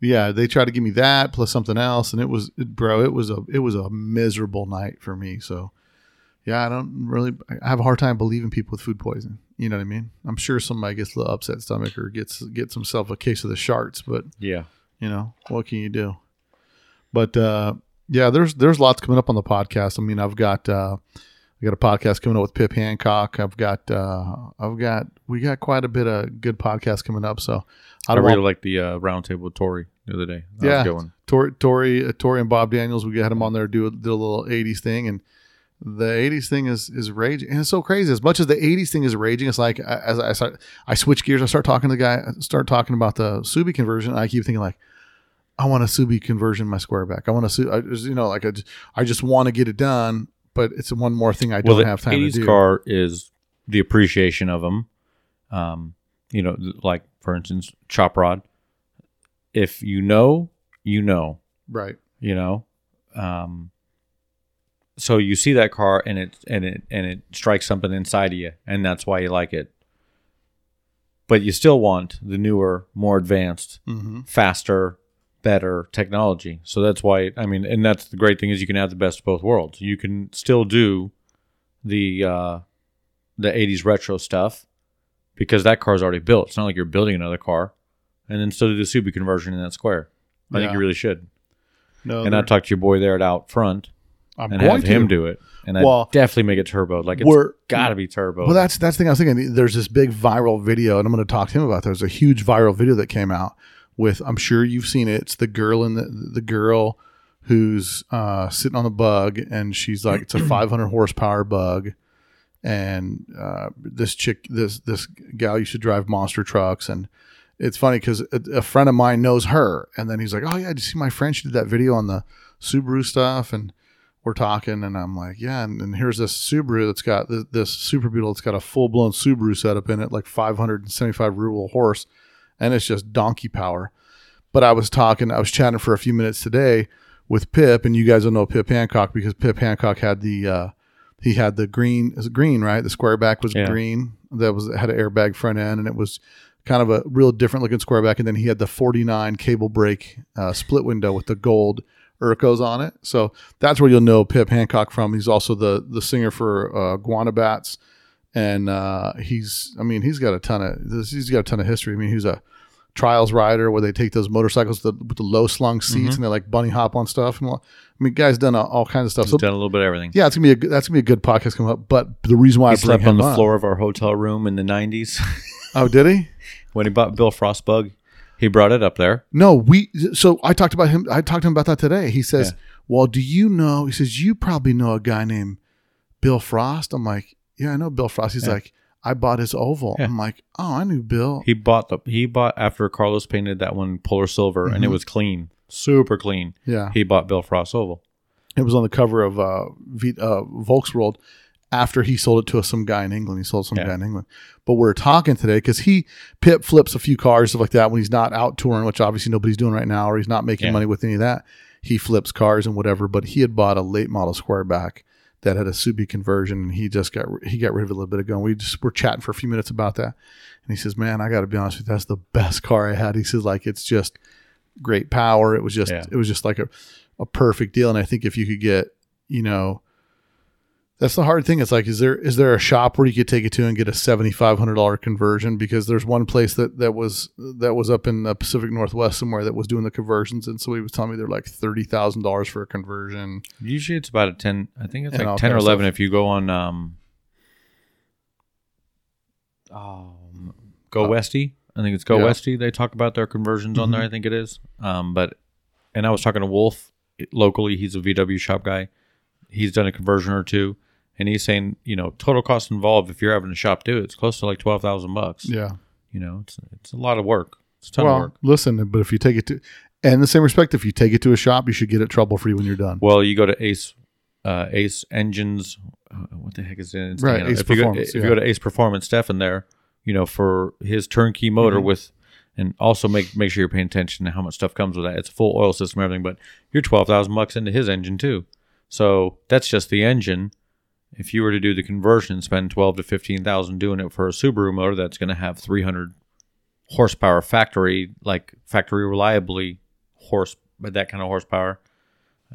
yeah, they tried to give me that plus something else. And it was, bro, it was a it was a miserable night for me, so. Yeah, I don't really. I have a hard time believing people with food poisoning. You know what I mean? I'm sure somebody gets a little upset stomach or gets gets himself a case of the sharts. But yeah, you know what can you do? But uh, yeah, there's there's lots coming up on the podcast. I mean, I've got uh, I got a podcast coming up with Pip Hancock. I've got uh, I've got we got quite a bit of good podcasts coming up. So I, don't I really want, like the uh, roundtable with Tori the other day. That yeah, was Tori Tori uh, Tori and Bob Daniels. We had him on there do, do a little eighties thing and. The eighties thing is is raging, and it's so crazy. As much as the eighties thing is raging, it's like as I start, I switch gears. I start talking to the guy, I start talking about the Subi conversion. And I keep thinking like, I want a Subi conversion, my squareback. I want to, I just, you know, like I just, I just want to get it done, but it's one more thing I don't well, have time to do. The eighties car is the appreciation of them. Um, you know, like for instance, Chop Rod. If you know, you know, right? You know, um. So you see that car and it and it and it strikes something inside of you, and that's why you like it. But you still want the newer, more advanced, mm-hmm. faster, better technology. So that's why I mean, and that's the great thing is you can have the best of both worlds. You can still do the uh, the eighties retro stuff because that car's already built. It's not like you're building another car, and then still do the Subi conversion in that square. I yeah. think you really should. No, and I talked to your boy there at out front. I'm and going have to. him do it, and well, I definitely make it turbo. Like it's got to be turbo. Well, that's that's the thing I was thinking. There's this big viral video, and I'm going to talk to him about. There's a huge viral video that came out with. I'm sure you've seen it. It's the girl in the the girl who's uh, sitting on a bug, and she's like, it's a five hundred horsepower bug, and uh, this chick, this this gal used to drive monster trucks, and it's funny because a, a friend of mine knows her, and then he's like, oh yeah, did you see my friend? She did that video on the Subaru stuff, and we're talking, and I'm like, yeah, and, and here's this Subaru that's got this, this Super Beetle that's got a full-blown Subaru setup in it, like five hundred seventy-five rural horse, and it's just donkey power. But I was talking, I was chatting for a few minutes today with Pip, and you guys will know Pip Hancock because Pip Hancock had the, uh, he had the green, is it green, right? The square back was yeah. green. That was had an airbag front end, and it was kind of a real different-looking square back, and then he had the forty-nine cable brake uh, split window with the gold Urco's on it. So that's where you'll know Pip Hancock from. He's also the the singer for uh Guanabats, and uh he's I mean he's got a ton of this he's got a ton of history. I mean, he's a trials rider where they take those motorcycles with the, with the low slung seats, mm-hmm. and they like bunny hop on stuff, and all, I mean, guy's done all, all kinds of stuff. He's so, done a little bit of everything. Yeah, it's gonna be a that's gonna be a good podcast coming up. But the reason why he I slept on the on. floor of our hotel room in the nineties. Oh, did he? When he bought Bill Frostbug. He brought it up there. No, we. So I talked about him. I talked to him about that today. He says, yeah. "Well, do you know?" He says, "You probably know a guy named Bill Frost." I'm like, "Yeah, I know Bill Frost." He's yeah. like, "I bought his oval." Yeah. I'm like, "Oh, I knew Bill." He bought the. He bought after Carlos painted that one polar silver, mm-hmm. and it was clean, super clean. Yeah, he bought Bill Frost's oval. It was on the cover of uh, v, uh, Volksworld. After he sold it to some guy in England, he sold some yeah. guy in England. But we're talking today because he Pip flips a few cars, stuff like that, when he's not out touring, which obviously nobody's doing right now, or he's not making yeah. money with any of that. He flips cars and whatever. But he had bought a late model squareback that had a Subi conversion, and he just got he got rid of it a little bit ago. And we just were chatting for a few minutes about that, and he says, "Man, I got to be honest with you, that's the best car I had." He says, "Like it's just great power. It was just yeah. it was just like a a perfect deal." And I think if you could get, you know. That's the hard thing. It's like, is there is there a shop where you could take it to and get a seventy-five hundred dollars conversion? Because there's one place that, that was that was up in the Pacific Northwest somewhere that was doing the conversions, and somebody was telling me they're like thirty thousand dollars for a conversion. Usually it's about a ten. I think it's like ten or eleven if you go on. Um, um Go uh, Westy. I think it's Go yeah. Westy. They talk about their conversions mm-hmm. on there. I think it is. Um, but and I was talking to Wolf locally. He's a V W shop guy. He's done a conversion or two. And he's saying, you know, total cost involved, if you're having a shop do it, it's close to like twelve thousand bucks. Yeah. You know, it's it's a lot of work. It's a ton well, of work. Listen, but if you take it to, and in the same respect, if you take it to a shop, you should get it trouble free when you're done. Well, you go to Ace, uh, Ace Engines. Uh, what the heck is it? Right. Ace if Performance. You go, if yeah. you go to Ace Performance, Stefan there, you know, for his turnkey motor mm-hmm. with, and also make, make sure you're paying attention to how much stuff comes with that. It's a full oil system and everything, but you're twelve thousand bucks into his engine too. So that's just the engine. If you were to do the conversion, spend twelve to fifteen thousand doing it for a Subaru motor that's going to have three hundred horsepower factory, like factory reliably horse, but that kind of horsepower,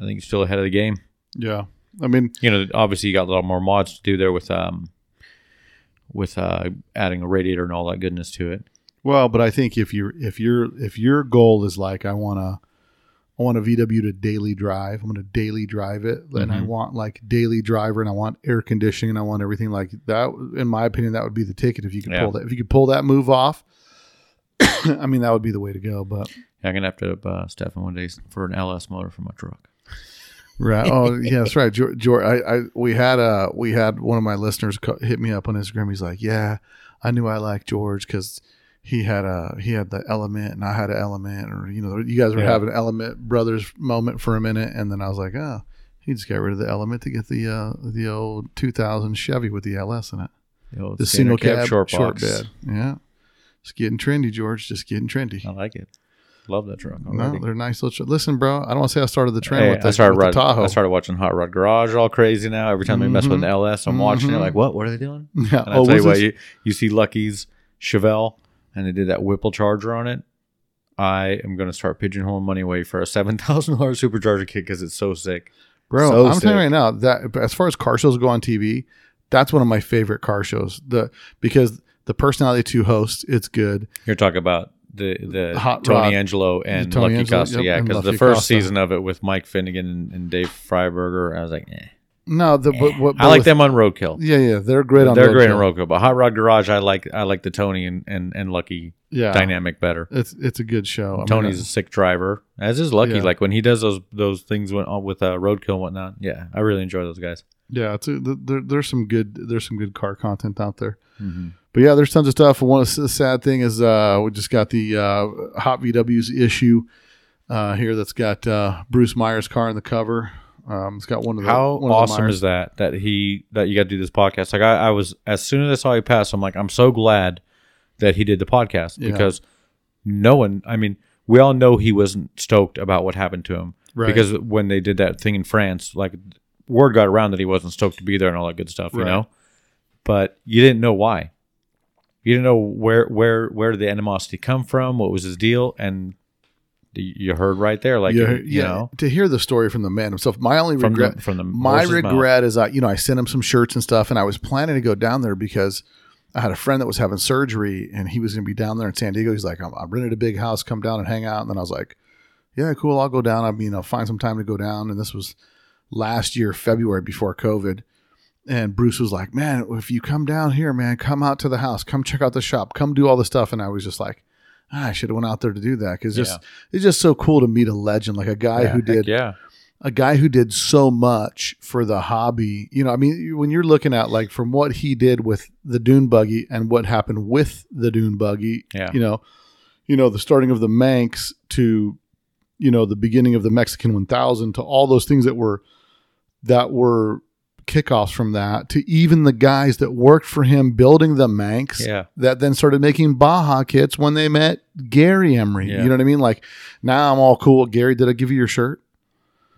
I think you're still ahead of the game. Yeah, I mean, you know, obviously you got a lot more mods to do there with um, with uh, adding a radiator and all that goodness to it. Well, but I think if you if your if your goal is like I want to. I want a V W to daily drive. I'm going to daily drive it. Mm-hmm. And I want like daily driver, and I want air conditioning, and I want everything like that. In my opinion, that would be the ticket. If you could yeah. pull that, if you could pull that move off, I mean, that would be the way to go. But yeah, I'm going to have to uh, Stefan one day for an L S motor for my truck. Right. Oh yeah, that's right. George, George I, I, we had a, we had one of my listeners hit me up on Instagram. He's like, yeah, I knew I liked George because He had a he had the element, and I had an element, or you know, you guys were yeah. having an element brothers moment for a minute, and then I was like, oh, he just got rid of the element to get the uh, the old two thousand Chevy with the L S in it, the, the single cab, cab short, short bed, yeah, it's getting trendy, George, just getting trendy. I like it, love that truck. Already. No, they're nice little. Tr- Listen, bro, I don't want to say I started the trend hey, with, the, I started with rod, the Tahoe. I started watching Hot Rod Garage all crazy now. Every time mm-hmm. they mess with an L S, I'm mm-hmm. watching it like, what? What are they doing? Yeah. And I oh, tell you what, you, you see Lucky's Chevelle. And they did that Whipple charger on it. I am going to start pigeonholing money away for a seven thousand dollars supercharger kit because it's so sick. Bro, so I'm sick. telling you right now, that as far as car shows go on T V, that's one of my favorite car shows. The Because the Personality two hosts, it's good. You're talking about the the Hot Tony Rod. Angelo and Tony Lucky Angelo, Costa, yep, yeah, because the first Costa. season of it with Mike Finnegan and, and Dave Freiberger, I was like, eh. No, the, eh. But, but, but I like with, them on Roadkill. Yeah, yeah, they're great on they're Roadkill. They're great on Roadkill, but Hot Rod Garage, I like I like the Tony and, and, and Lucky yeah. dynamic better. It's it's a good show. Tony's I mean, a sick driver, as is Lucky. Yeah. Like when he does those those things went on with uh, Roadkill and whatnot. Yeah, I really enjoy those guys. Yeah, it's a, there, there's some good there's some good car content out there. Mm-hmm. But yeah, there's tons of stuff. One the sad thing is uh, we just got the uh, Hot V W's issue uh, here that's got uh, Bruce Meyer's car on the cover. Um, it's got one of the how one awesome of the is that that he that you got to do this podcast. Like I, I was as soon as I saw he passed, I'm like I'm so glad that he did the podcast yeah. because no one. I mean, we all know he wasn't stoked about what happened to him right. because when they did that thing in France, like. Word got around that he wasn't stoked to be there and all that good stuff, right. you know? But you didn't know why. You didn't know where where where did the animosity come from, what was his deal, and you heard right there, like, yeah, you, you yeah. know. To hear the story from the man himself, my only from regret, the, from the my regret mouth. is I, you know, I sent him some shirts and stuff, and I was planning to go down there because I had a friend that was having surgery, and he was going to be down there in San Diego. He's like, I rented a big house, come down and hang out. And then I was like, yeah, cool, I'll go down. I mean, I'll find some time to go down. And this was last year, February, before COVID. And Bruce was like, man, if you come down here, man, come out to the house, come check out the shop, come do all the stuff. And I was just like, ah, I should have went out there to do that. Cause yeah. just, it's just so cool to meet a legend, like a guy yeah, who did, yeah. a guy who did so much for the hobby. You know, I mean, when you're looking at like from what he did with the dune buggy and what happened with the dune buggy, yeah. you know, you know, the starting of the Manx to, you know, the beginning of the Mexican one thousand to all those things that were, that were kickoffs from that to even the guys that worked for him building the Manx yeah. that then started making Baja kits when they met Gary Emery. Yeah. You know what I mean? Like now I'm all cool. Gary, did I give you your shirt?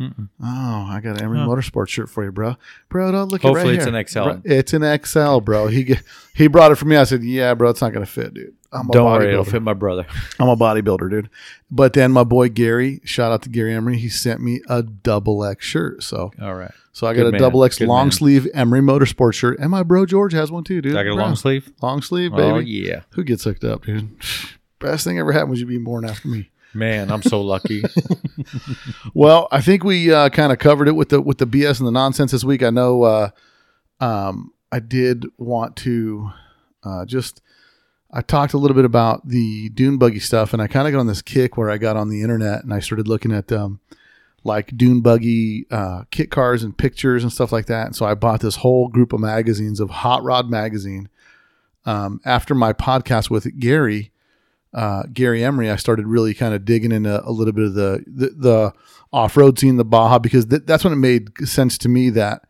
Mm-mm. Oh, I got an Emery huh. Motorsports shirt for you, bro. Bro, don't look Hopefully at it right Hopefully it's here. an X L. Bro, it's an X L, bro. He he brought it for me. I said, yeah, bro, it's not going to fit, dude. I'm a don't worry, it'll fit my brother. I'm a bodybuilder, dude. But then my boy Gary, shout out to Gary Emery, he sent me a double X shirt. So all right, so I got Good a double X long man. sleeve Emery Motorsports shirt, and my bro George has one too, dude. Did I get a long sleeve, long sleeve, baby. Oh yeah, who gets hooked up, dude? Best thing ever happened was you being born after me. Man, I'm so lucky. Well, I think we uh, kind of covered it with the with the B S and the nonsense this week. I know, uh, um, I did want to uh, just. I talked a little bit about the dune buggy stuff, and I kind of got on this kick where I got on the internet and I started looking at um, like dune buggy uh, kit cars and pictures and stuff like that. And so I bought this whole group of magazines of Hot Rod magazine. Um, after my podcast with Gary, uh, Gary Emery, I started really kind of digging into a little bit of the the, the off-road scene, the Baja, because th- that's when it made sense to me that,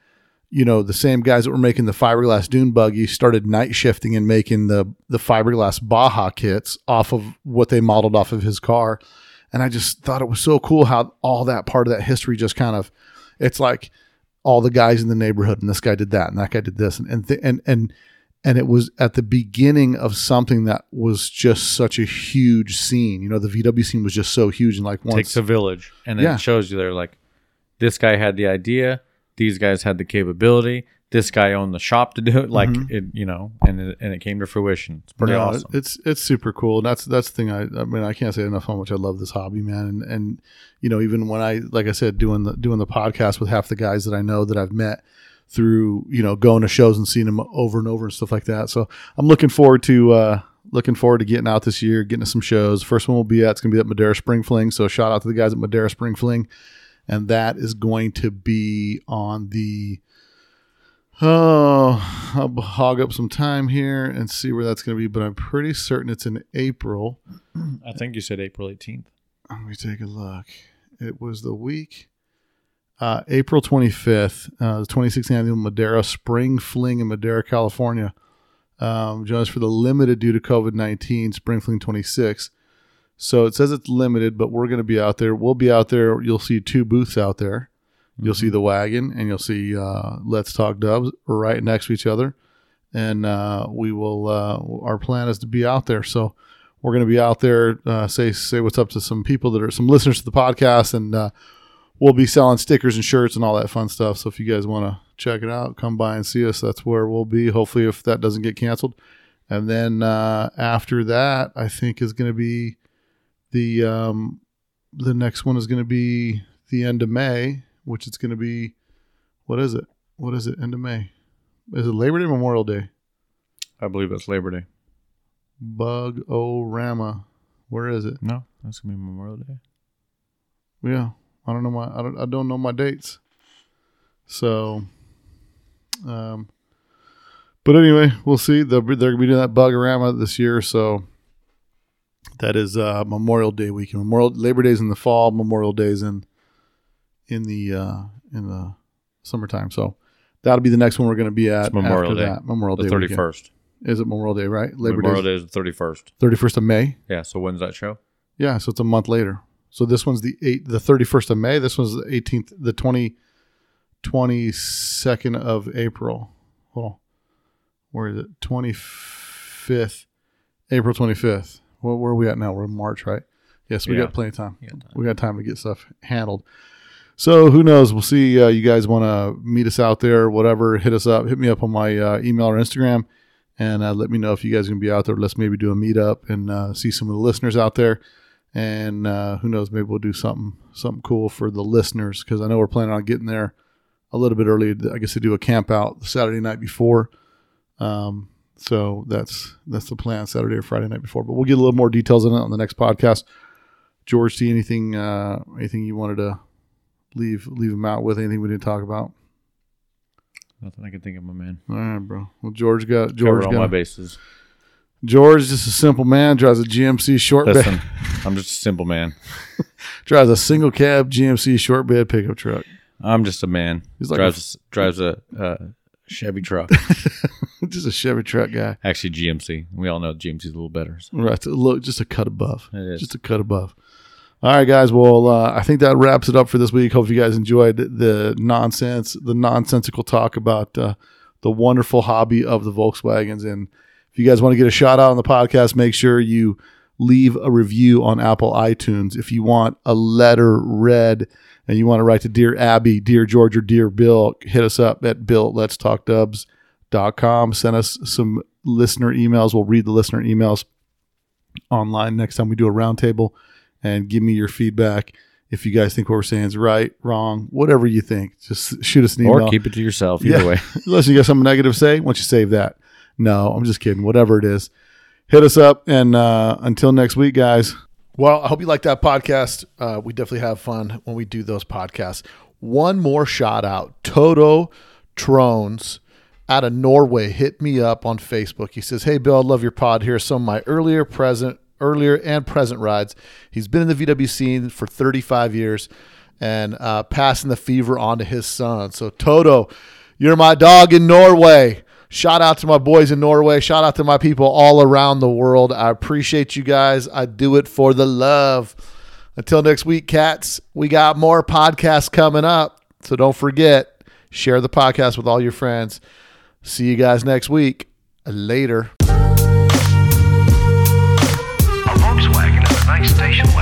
you know, the same guys that were making the fiberglass dune buggy started night shifting and making the the fiberglass Baja kits off of what they modeled off of his car. And I just thought it was so cool how all that part of that history just kind of, it's like all the guys in the neighborhood and this guy did that and that guy did this. And, and, th- and, and, and it was at the beginning of something that was just such a huge scene. You know, the V W scene was just so huge. And like once. Takes a village. And then yeah. it shows you they're like, this guy had the idea. These guys had the capability. This guy owned the shop to do it, like mm-hmm. it, you know, and it, and it came to fruition. It's pretty yeah, awesome. It's it's super cool. And that's that's the thing. I, I mean, I can't say enough how much I love this hobby, man. And and you know, even when I, like I said, doing the doing the podcast with half the guys that I know that I've met through, you know, going to shows and seeing them over and over and stuff like that. So I'm looking forward to uh, looking forward to getting out this year, getting to some shows. First one will be at it's gonna be at Madera Spring Fling. So shout out to the guys at Madera Spring Fling. And that is going to be on the, oh, I'll hog up some time here and see where that's going to be. But I'm pretty certain it's in April. I think you said April eighteenth. Let me take a look. It was the week, uh, April twenty-fifth, uh, the twenty-sixth annual Madera Spring Fling in Madera, California. Um, join us for the limited due to COVID nineteen Spring Fling twenty-six. So it says it's limited, but we're going to be out there. We'll be out there. You'll see two booths out there. You'll mm-hmm. see the wagon and you'll see uh, Let's Talk Dubs right next to each other. And uh, we will. Uh, our plan is to be out there. So we're going to be out there, uh, say say what's up to some people that are some listeners to the podcast. And uh, we'll be selling stickers and shirts and all that fun stuff. So if you guys want to check it out, come by and see us. That's where we'll be. Hopefully if that doesn't get canceled. And then uh, after that, I think is going to be The um, the next one is going to be the end of May, which it's going to be, what is it? What is it? End of May. Is it Labor Day or Memorial Day? I believe it's Labor Day. Bug-o-rama. Where is it? No, that's going to be Memorial Day. Yeah. I don't know my I don't I don't know my dates. So um but anyway, we'll see. They'll be, they're going to be doing that Bug-o-rama this year, so that is uh, Memorial Day weekend. Memorial Labor Day's in the fall, Memorial Day's in in the uh, in the summertime. So that'll be the next one we're going to be at. It's Memorial after Day. That. Memorial the Day. The thirty-first. Weekend. Is it Memorial Day, right? Labor Memorial Day is the thirty-first. thirty-first of May. Yeah. So when's that show? Yeah. So it's a month later. So this one's the eight, the thirty-first of May. This one's the eighteenth, the twenty, twenty-second of April. Hold on. Where is it? twenty-fifth. April twenty-fifth. Well, where are we at now? We're in March, right? Yes, we yeah. got plenty of time. time. We got time to get stuff handled. So who knows? We'll see. Uh, you guys want to meet us out there, whatever, hit us up. Hit me up on my uh, email or Instagram, and uh, let me know if you guys are going to be out there. Let's maybe do a meetup and uh, see some of the listeners out there. And uh, who knows? Maybe we'll do something something cool for the listeners, because I know we're planning on getting there a little bit early. I guess to do a camp out Saturday night before. Um So that's that's the plan, Saturday or Friday night before. But we'll get a little more details on it on the next podcast. George, see anything uh, anything you wanted to leave leave him out with? Anything we didn't talk about? Nothing I can think of, my man. All right, bro. Well, George got George covered all got, my bases. George, just a simple man, drives a G M C short bed. Listen, I'm just a simple man. Drives a single cab G M C short bed pickup truck. I'm just a man. He's like drives a, drives a. Uh, Chevy truck. Just a Chevy truck guy. Actually, G M C. We all know G M C's a little better. So. Right. A little, just a cut above. It is. Just a cut above. All right, guys. Well, uh, I think that wraps it up for this week. Hope you guys enjoyed the nonsense, the nonsensical talk about uh, the wonderful hobby of the Volkswagens. And if you guys want to get a shout out on the podcast, make sure you leave a review on Apple iTunes. If you want a letter read and you want to write to Dear Abby, Dear George, or Dear Bill, hit us up at bill at lets talk dubs dot com. Send us some listener emails. We'll read the listener emails online next time we do a roundtable, and give me your feedback. If you guys think what we're saying is right, wrong, whatever you think, just shoot us an email. Or keep it to yourself, either yeah. way. Unless you got something negative to say, why don't you save that? No, I'm just kidding. Whatever it is, hit us up. And uh, until next week, guys. Well, I hope you like that podcast. Uh, we definitely have fun when we do those podcasts. One more shout out. Toto Trones out of Norway hit me up on Facebook. He says, "Hey, Bill, I love your pod. Here are some of my earlier, present, earlier and present rides." He's been in the V W scene for thirty-five years and uh, passing the fever on to his son. So, Toto, you're my dog in Norway. Shout out to my boys in Norway. Shout out to my people all around the world. I appreciate you guys. I do it for the love. Until next week, cats, we got more podcasts coming up. So don't forget, share the podcast with all your friends. See you guys next week. Later. A Volkswagen is a nice station.